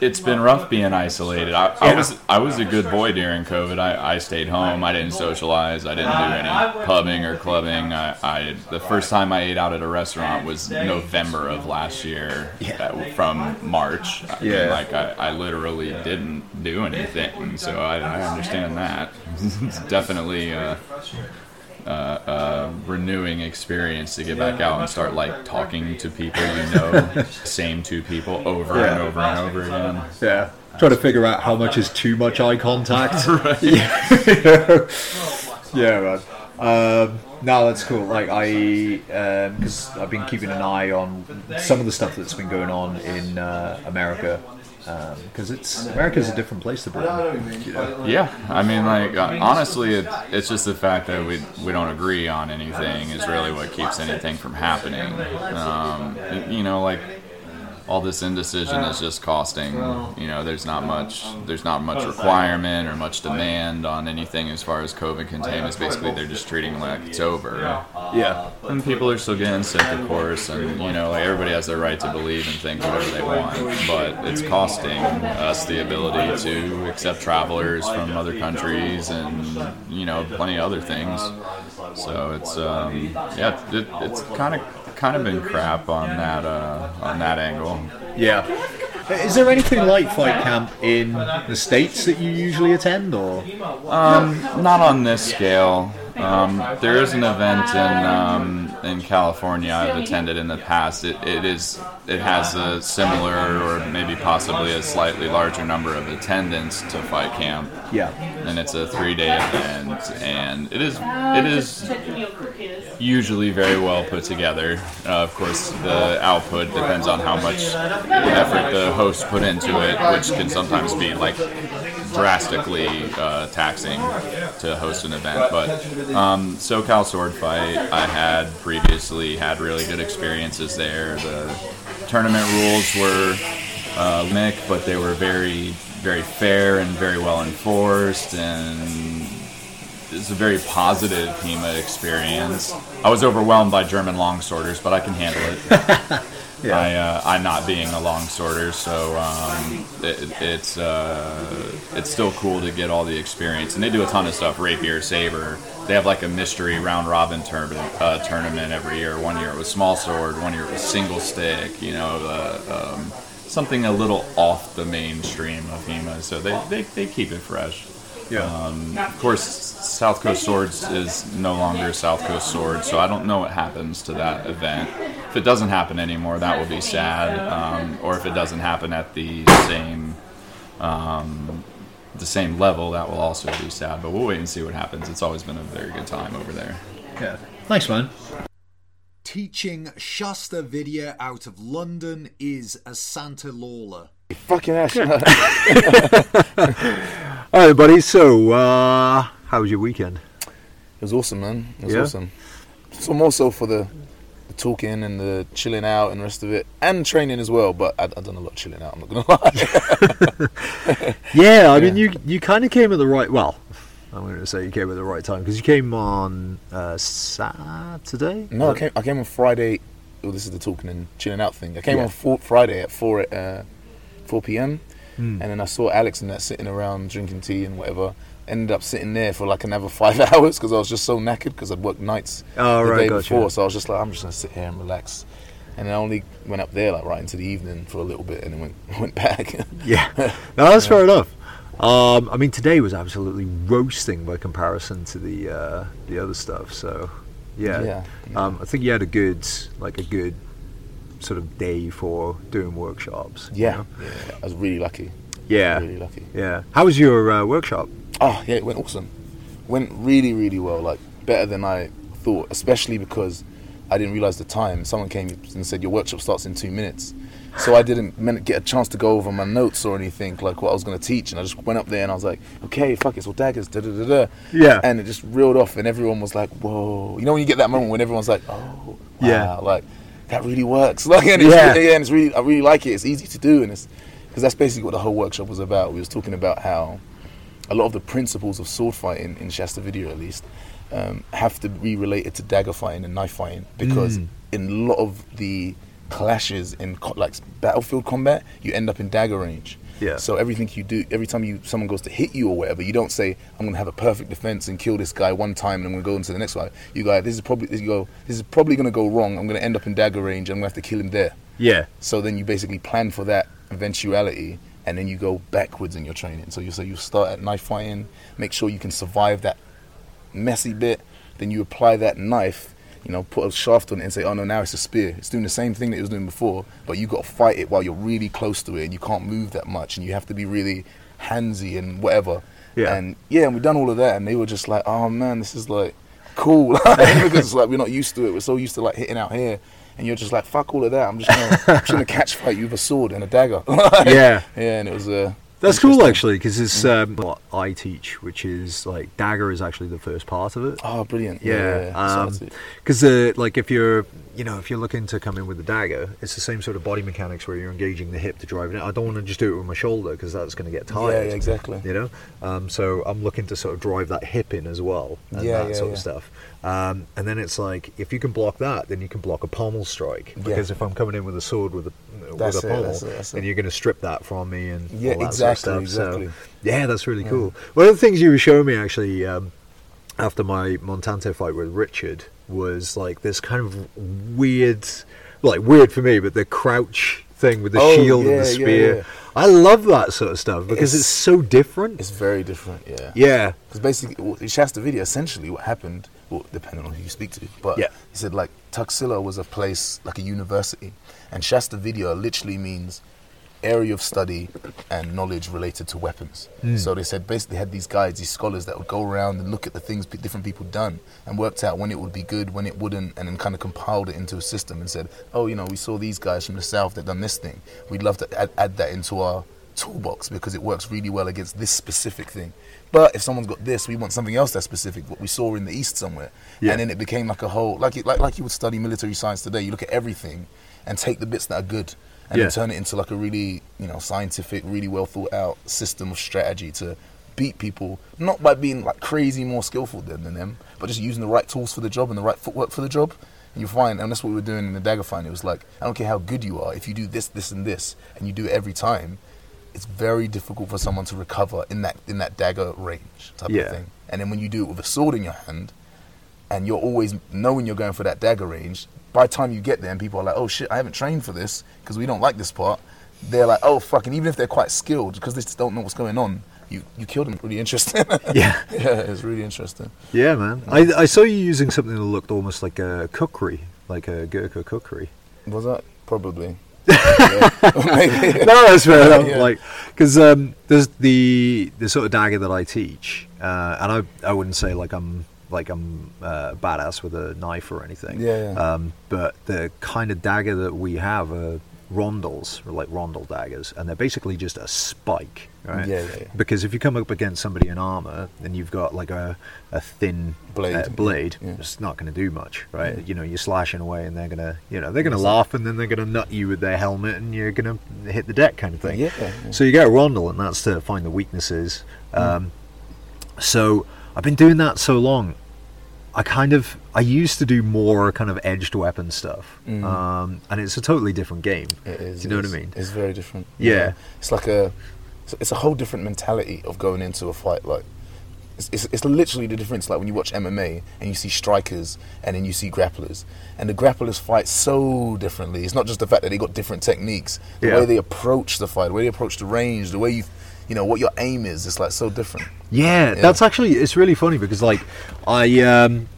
It's been rough being isolated. I, I was I was a good boy during COVID. I, I stayed home. I didn't socialize. I didn't do any pubbing or clubbing. I, I the first time I ate out at a restaurant was November of last year yeah. from March. I mean, yeah. Like I, I literally didn't do anything. So I, I understand that. It's definitely a, a, a renewing experience to get back out and start like talking to people you know. Same two people over yeah. and over and over again. Yeah. Trying to figure out how much is too much eye contact. Right. Yeah. Yeah, man. Um, no, that's cool. Like I, because um, I've been keeping an eye on some of the stuff that's been going on in uh, America. Because um, it's America's a different place to Britain. You know? Yeah, I mean, like uh, honestly, it, it's just the fact that we we don't agree on anything is really what keeps anything from happening. Um, it, you know, like all this indecision is just costing. You know, there's not much there's not much requirement or much demand on anything as far as COVID containment. Basically, they're just treating it like it's over. Yeah, and people are still getting sick, of course, and you know, like everybody has their right to believe and think whatever they want, but it's costing us the ability to accept travelers from other countries and you know, plenty of other things. So it's um, yeah, it, it's kind of kind of been crap on that uh, on that angle. Yeah. Is there anything like fight camp in the States that you usually attend, or um, not on this scale? Um, there is an event in um, in California I've attended in the past. It, it is it has a similar or maybe possibly a slightly larger number of attendants to fight camp. Yeah, and it's a three-day event, and it is it is usually very well put together. Uh, of course, the output depends on how much effort the hosts put into it, which can sometimes be like drastically uh, taxing to host an event. But um, SoCal Swordfight, I had previously had really good experiences there. The tournament rules were uh, mixed, but they were very, very fair and very well enforced, and it's a very positive HEMA experience. I was overwhelmed by German longsworders, but I can handle it. Yeah. I, uh, I'm not being a longsworder, so um, it, it's uh, it's still cool to get all the experience. And they do a ton of stuff, rapier, saber. They have like a mystery round-robin tur- uh, tournament every year. One year it was small sword, one year it was single stick, you know, uh, um, something a little off the mainstream of HEMA. So they, they, they keep it fresh. Yeah. Um, of course, South Coast Swords is no longer South Coast Swords, so I don't know what happens to that event. If it doesn't happen anymore, that will be sad. Um, or if it doesn't happen at the same um, the same level, that will also be sad. But we'll wait and see what happens. It's always been a very good time over there. Yeah. Thanks, man. Teaching Shastar Vidya out of London is a Santa Lola. You fucking ass. Hi, everybody. So, uh, how was your weekend? It was awesome, man. It was yeah? awesome. So more so for the, the talking and the chilling out and the rest of it, and training as well. But I've done a lot of chilling out. I'm not gonna lie. yeah, I yeah. mean, you you kind of came at the right. Well, I'm going to say you came at the right time because you came on uh, Saturday. No, I came, I came on Friday. Oh, this is the talking and chilling out thing. I came yeah. on four, Friday at four at uh, four p.m. Mm. And then I saw Alex and that sitting around drinking tea and whatever. Ended up sitting there for like another five hours because I was just so knackered because I'd worked nights oh, the right, day gotcha. before. So I was just like, I'm just going to sit here and relax. And I only went up there like right into the evening for a little bit and then went went back. yeah, no, that's yeah. fair enough. Um, I mean, today was absolutely roasting by comparison to the uh, the other stuff. So, yeah, yeah, yeah. Um, I think you had a good, like a good sort of day for doing workshops. Yeah, you know? yeah. I was really lucky. Yeah, really lucky. Yeah. How was your uh, workshop? Oh, yeah, it went awesome. Went really, really well. Like better than I thought, especially because I didn't realize the time. Someone came and said your workshop starts in two minutes. So I didn't get a chance to go over my notes or anything, like what I was going to teach. And I just went up there and I was like, okay, fuck it, it's all daggers, da-da-da-da. Yeah. And it just reeled off and everyone was like, whoa. You know when you get that moment when everyone's like, oh, wow, yeah. like, that really works. Like, and, it's, yeah. Yeah, and it's really, I really like it. It's easy to do. And it's, because that's basically what the whole workshop was about. We was talking about how a lot of the principles of sword fighting, in Shastar Vidya at least, um, have to be related to dagger fighting and knife fighting. Because mm. in a lot of the clashes in co- like battlefield combat, you end up in dagger range. Yeah. So everything you do, every time you someone goes to hit you or whatever, you don't say, "I'm gonna have a perfect defense and kill this guy one time, and I'm gonna go into the next one." You go, "This is probably this, you go, this is probably gonna go wrong. I'm gonna end up in dagger range. I'm gonna have to kill him there." Yeah. So then you basically plan for that eventuality, and then you go backwards in your training. So you so you start at knife fighting, make sure you can survive that messy bit, then you apply that knife. You know, put a shaft on it and say, oh no, now it's a spear. It's doing the same thing that it was doing before, but you've got to fight it while you're really close to it and you can't move that much and you have to be really handsy and whatever. Yeah. And yeah, and we've done all of that and they were just like, oh man, this is like cool. Because it's like, we're not used to it. We're so used to like hitting out here and you're just like, fuck all of that. I'm just gonna, I'm just gonna catch fight you with a sword and a dagger. like, yeah. Yeah, and it was a... Uh, That's cool, actually, because it's um, what I teach, which is like dagger is actually the first part of it. Oh, brilliant! Yeah, because yeah, yeah. um, uh, like if you're, you know, if you're looking to come in with a dagger, it's the same sort of body mechanics where you're engaging the hip to drive it. I don't want to just do it with my shoulder because that's going to get tired. Yeah, exactly. You know, um, so I'm looking to sort of drive that hip in as well, and yeah, that yeah, sort yeah. of stuff. Um, and then it's like, if you can block that, then you can block a pommel strike. Because yeah. if I'm coming in with a sword with a, with a pommel, then you're going to strip that from me and yeah, all that exactly, sort of stuff. Exactly. So, yeah, that's really yeah. cool. One of the things you were showing me, actually, um, after my Montante fight with Richard, was like this kind of weird, like weird for me, but the crouch thing with the oh, shield yeah, and the spear. Yeah, yeah. I love that sort of stuff because it's, it's so different. It's very different, yeah. Yeah. Because basically, Shastar Vidya, essentially what happened... Well, depending on who you speak to, but yeah. he said like Tuxila was a place like a university, and Shastar Vidya literally means area of study and knowledge related to weapons. Mm. So they said basically they had these guides, these scholars that would go around and look at the things p- different people done and worked out when it would be good, when it wouldn't, and then kind of compiled it into a system and said, oh, you know, we saw these guys from the south that done this thing. We'd love to add, add that into our toolbox because it works really well against this specific thing. But if someone's got this, we want something else that's specific, what we saw in the East somewhere. Yeah. And then it became like a whole, like, it, like like you would study military science today, you look at everything and take the bits that are good and yeah. then turn it into like a really, you know, scientific, really well thought out system of strategy to beat people, not by being like crazy more skillful than, than them, but just using the right tools for the job and the right footwork for the job. And you find, and that's what we were doing in the dagger fight, it was like, I don't care how good you are, if you do this, this and this, and you do it every time, it's very difficult for someone to recover in that in that dagger range type yeah. of thing. And then when you do it with a sword in your hand, and you're always knowing you're going for that dagger range, by the time you get there and people are like, oh shit, I haven't trained for this because we don't like this part, they're like, oh fucking, even if they're quite skilled, because they just don't know what's going on, you, you killed him. Really interesting. Yeah. Yeah, it was really interesting. Yeah, man. Yeah. I, I saw you using something that looked almost like a cookery, like a Gurkha cookery. Was that? Probably. Yeah. Maybe. No, that's fair enough. Yeah. Like, because um, there's the the sort of dagger that I teach, uh, and I I wouldn't say like I'm like I'm uh, badass with a knife or anything. Yeah, yeah. Um, but the kind of dagger that we have are rondels, or like rondel daggers, and they're basically just a spike, right? Yeah, yeah, yeah. Because if you come up against somebody in armor, then you've got like a a thin blade. Uh, blade. Yeah. It's not going to do much, right? Yeah. You know, you're slashing away, and they're gonna, you know, they're gonna exactly. laugh, and then they're gonna nut you with their helmet, and you're gonna hit the deck, kind of thing. Yeah. yeah. So you get a rondel, and that's to find the weaknesses. Um, mm. So I've been doing that so long. I kind of, I used to do more kind of edged weapon stuff, mm. um, and it's a totally different game. It is. Do you know what I mean? It's very different. Yeah. yeah. It's like a, it's a whole different mentality of going into a fight. Like, it's, it's it's literally the difference. Like when you watch M M A and you see strikers and then you see grapplers, and the grapplers fight so differently. It's not just the fact that they got different techniques, the yeah. way they approach the fight, the way they approach the range, the way you. You know what your aim is. It's like so different. Yeah, yeah, that's actually. It's really funny because like, I um,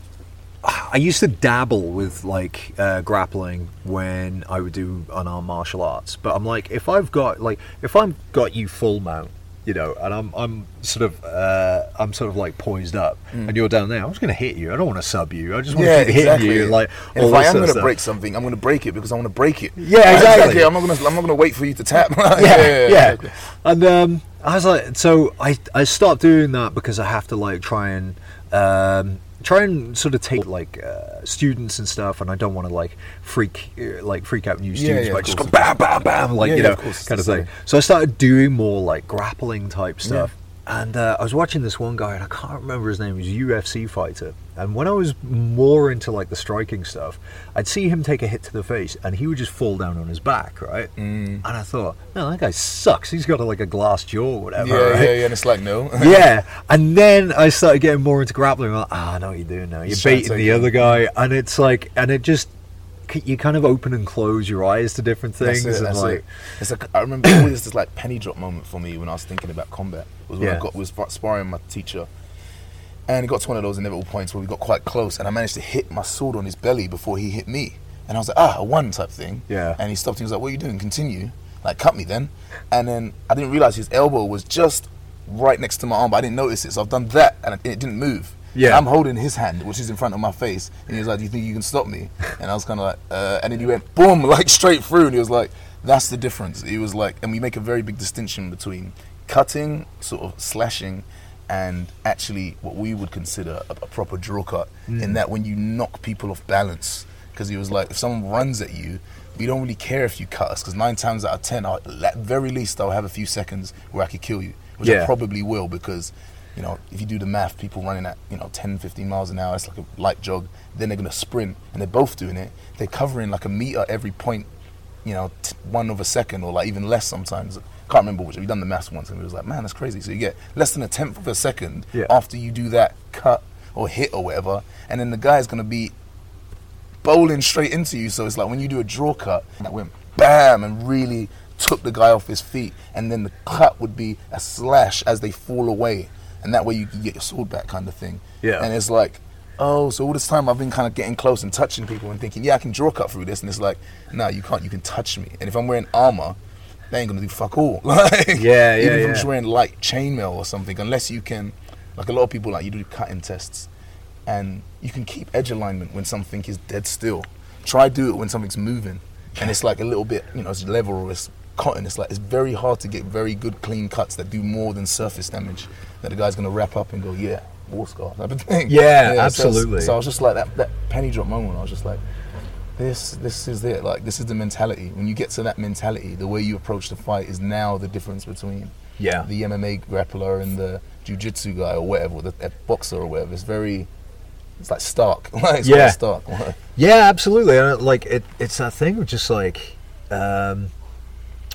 I used to dabble with like uh, grappling when I would do unarmed martial arts. But I'm like, if I've got like, if I'm got you full mount, you know, and I'm I'm sort of uh, I'm sort of like poised up, mm. and you're down there. I'm just gonna hit you. I don't want to sub you. I just want yeah, to keep exactly. hitting you. Like, and all if I am gonna stuff. break something, I'm gonna break it because I want to break it. Yeah, exactly. Okay, I'm not gonna I'm not gonna wait for you to tap. yeah, yeah, yeah, yeah. yeah. And um. I was like, so I, I stopped doing that because I have to like try and um, try and sort of take like uh, students and stuff, and I don't want to like freak like freak out new students. Yeah, yeah, by just go bam, bam, bam, like yeah, you yeah, know, of course, kind of thing. Same. So I started doing more like grappling type stuff, yeah. and uh, I was watching this one guy, and I can't remember his name. He was a U F C fighter, and when I was more into like the striking stuff, I'd see him take a hit to the face, and he would just fall down on his back, right? Mm. And I thought, no, that guy sucks. He's got a, like a glass jaw or whatever. Yeah, right? yeah, yeah. And it's like, no. yeah. And then I started getting more into grappling. I'm like, ah, oh, I know what you're doing now. You're He's baiting the other guy. And it's like, and it just, you kind of open and close your eyes to different things. That's it, and that's like, it. It's like, I remember always this like penny drop moment for me when I was thinking about combat. It was when yeah. I got, was sparring my teacher. And it got to one of those inevitable points where we got quite close, and I managed to hit my sword on his belly before he hit me. And I was like, ah, I won type thing. Yeah. And he stopped. He was like, what are you doing? Continue. Like, cut me then. And then I didn't realize his elbow was just right next to my arm, but I didn't notice it. So I've done that, and it didn't move. Yeah. And I'm holding his hand, which is in front of my face. And he was like, do you think you can stop me? And I was kind of like, uh. And then he went, boom, like straight through. And he was like, that's the difference. He was like, and we make a very big distinction between cutting, sort of slashing, and actually what we would consider a, a proper draw cut, mm. in that when you knock people off balance, because he was like, if someone runs at you, we don't really care if you cut us, because nine times out of ten, I'll, at very least, I'll have a few seconds where I could kill you, which yeah. I probably will, because, you know, if you do the math, people running at, you know, ten, fifteen miles an hour, it's like a light jog, then they're going to sprint, and they're both doing it. They're covering like a meter every point, you know, t- one of a second, or like even less sometimes. Can't remember which. We've done the maths once, and it was like, man, that's crazy. So you get less than a tenth of a second yeah. after you do that cut or hit or whatever, and then the guy's going to be bowling straight into you. So it's like when you do a draw cut, that went bam and really took the guy off his feet, and then the cut would be a slash as they fall away, and that way you can get your sword back, kind of thing. Yeah. And it's like, oh, so all this time I've been kind of getting close and touching people and thinking, yeah, I can draw cut through this, and it's like, no, you can't. You can touch me, and if I'm wearing armor, they ain't gonna do fuck all. Like, yeah, yeah, even if I'm yeah. just wearing light chainmail or something, unless you can, like a lot of people, like you do cutting tests, and you can keep edge alignment when something is dead still. Try do it when something's moving, and it's like a little bit, you know, it's level or it's cotton. It's like it's very hard to get very good clean cuts that do more than surface damage. That the guy's gonna wrap up and go, yeah, war scar type of thing. Yeah, yeah, absolutely. So, so I was just like that, that penny drop moment. I was just like, This this is it, like this is the mentality. When you get to that mentality, the way you approach the fight is now the difference between yeah. the M M A grappler and the jiu-jitsu guy or whatever, the, the boxer or whatever. It's very, it's like stark. it's yeah. stark. yeah, absolutely. And like it, it's that thing of just like um,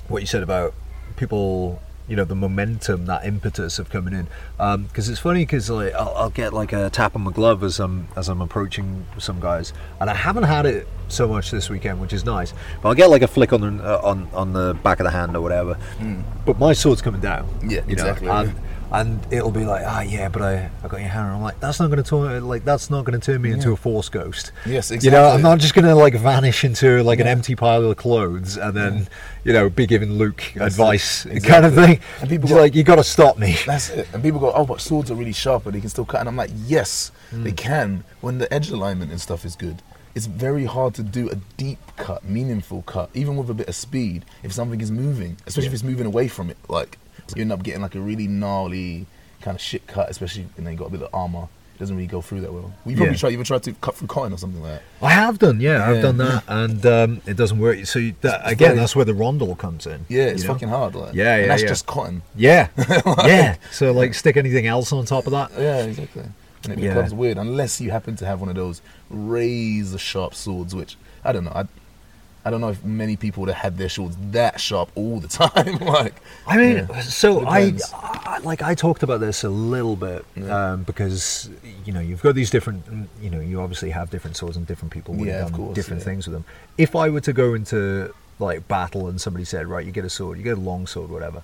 what you said about people, you know, the momentum, that impetus of coming in. Because um, it's funny, because like I'll, I'll get like a tap on my glove as I'm as I'm approaching some guys, and I haven't had it so much this weekend, which is nice. But I'll get like a flick on the uh, on on the back of the hand or whatever. Mm. But my sword's coming down. Yeah, you know? Exactly. And and it'll be like, ah, oh, yeah, but I, I got your hammer. I'm like, that's not going to turn like that's not going to turn me yeah. into a force ghost. Yes, exactly. You know, I'm not just going to like vanish into like yeah. an empty pile of clothes and then yeah. you know be giving Luke that's advice exactly. kind of thing. And people go, like, you got to stop me. That's it. And people go, oh, but swords are really sharp, but they can still cut. And I'm like, yes, mm. they can when the edge alignment and stuff is good. It's very hard to do a deep cut, meaningful cut, even with a bit of speed, if something is moving, especially yeah. if it's moving away from it. Like, you end up getting like a really gnarly kind of shit cut, especially, and then you got a bit of armor. It doesn't really go through that well. We probably yeah. try, you even tried to cut through cotton or something like that. I have done, yeah, yeah. I've done that, and um, it doesn't work. So you, that, again, funny. that's where the rondel comes in. Yeah, it's you know? fucking hard. Like, yeah, yeah, and that's yeah. just cotton. Yeah, like, yeah. So like, stick anything else on top of that. Yeah, exactly. And it yeah. becomes weird unless you happen to have one of those razor sharp swords, which I don't know. I, I don't know if many people would have had their swords that sharp all the time. like, I mean, yeah, so I, I like I talked about this a little bit yeah. um, because you know you've got these different, you know, you obviously have different swords and different people would yeah, have done course, different yeah. things with them. If I were to go into like battle and somebody said, right, you get a sword, you get a long sword, whatever,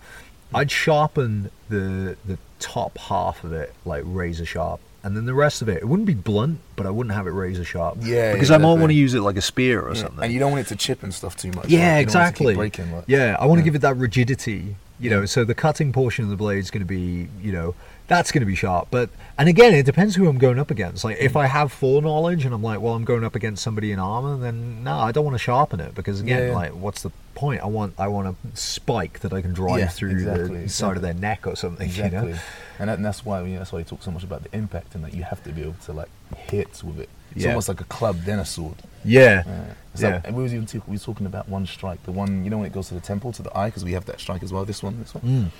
I'd sharpen the the top half of it like razor sharp. And then the rest of it, it wouldn't be blunt, but I wouldn't have it razor sharp. Yeah, because yeah, I might want to use it like a spear or yeah. something. And you don't want it to chip and stuff too much. Yeah, right? exactly. Breaking, like, yeah, I want yeah. to give it that rigidity, you know. So the cutting portion of the blade is going to be, you know, that's going to be sharp. But and again, it depends who I'm going up against. Like if I have foreknowledge and I'm like, well, I'm going up against somebody in armor, then no, nah, I don't want to sharpen it because again, yeah. like, what's the point? I want I want a spike that I can drive yeah, through exactly, the exactly. side of their neck or something. Exactly. You know? And, that, and that's why I mean, that's why you talk so much about the impact and that you have to be able to like hit with it. It's yeah. almost like a club then a sword. Yeah. yeah. So yeah. we was even t- we were talking about one strike, the one you know when it goes to the temple to the eye because we have that strike as well. This one, this one. Mm.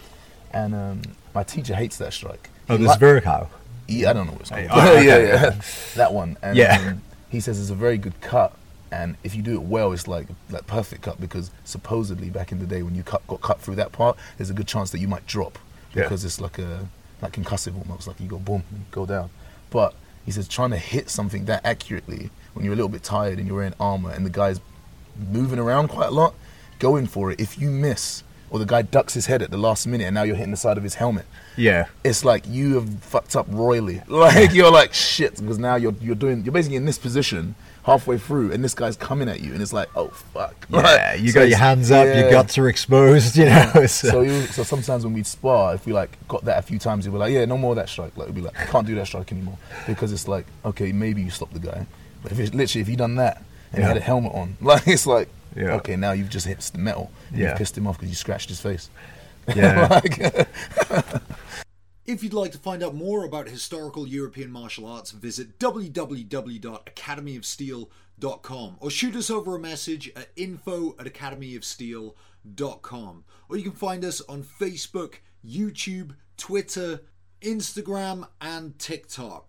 And um, my teacher hates that strike. Oh, he this li- Vertigo? Yeah, I don't know what it's called. Hey, oh, okay. yeah, yeah, that one. And yeah. um, he says it's a very good cut. And if you do it well, it's like that perfect cut because supposedly back in the day when you cut, got cut through that part, there's a good chance that you might drop because yeah. it's like a like concussive almost, like you go boom, you go down. But he says trying to hit something that accurately when you're a little bit tired and you're wearing armor and the guy's moving around quite a lot, going for it. If you miss, or the guy ducks his head at the last minute and now you're hitting the side of his helmet. Yeah. It's like you have fucked up royally. Like you're like shit because now you're you're doing you're basically in this position halfway through and this guy's coming at you and it's like, oh fuck. Yeah, like, you so got your hands up, yeah. your guts are exposed, you know. Yeah. So so, you, so sometimes when we'd spar, if we like got that a few times, you'd be like, yeah, no more of that strike. Like we'd be like, I can't do that strike anymore. Because it's like, okay, maybe you stop the guy. But if it's literally if you done that and yeah. you had a helmet on, like it's like yeah. okay, now you've just hit the metal. And yeah. you've pissed him off because you scratched his face. Yeah. like, if you'd like to find out more about historical European martial arts, visit w w w dot academy of steel dot com or shoot us over a message at info at academy of steel dot com. Or you can find us on Facebook, YouTube, Twitter, Instagram, and TikTok.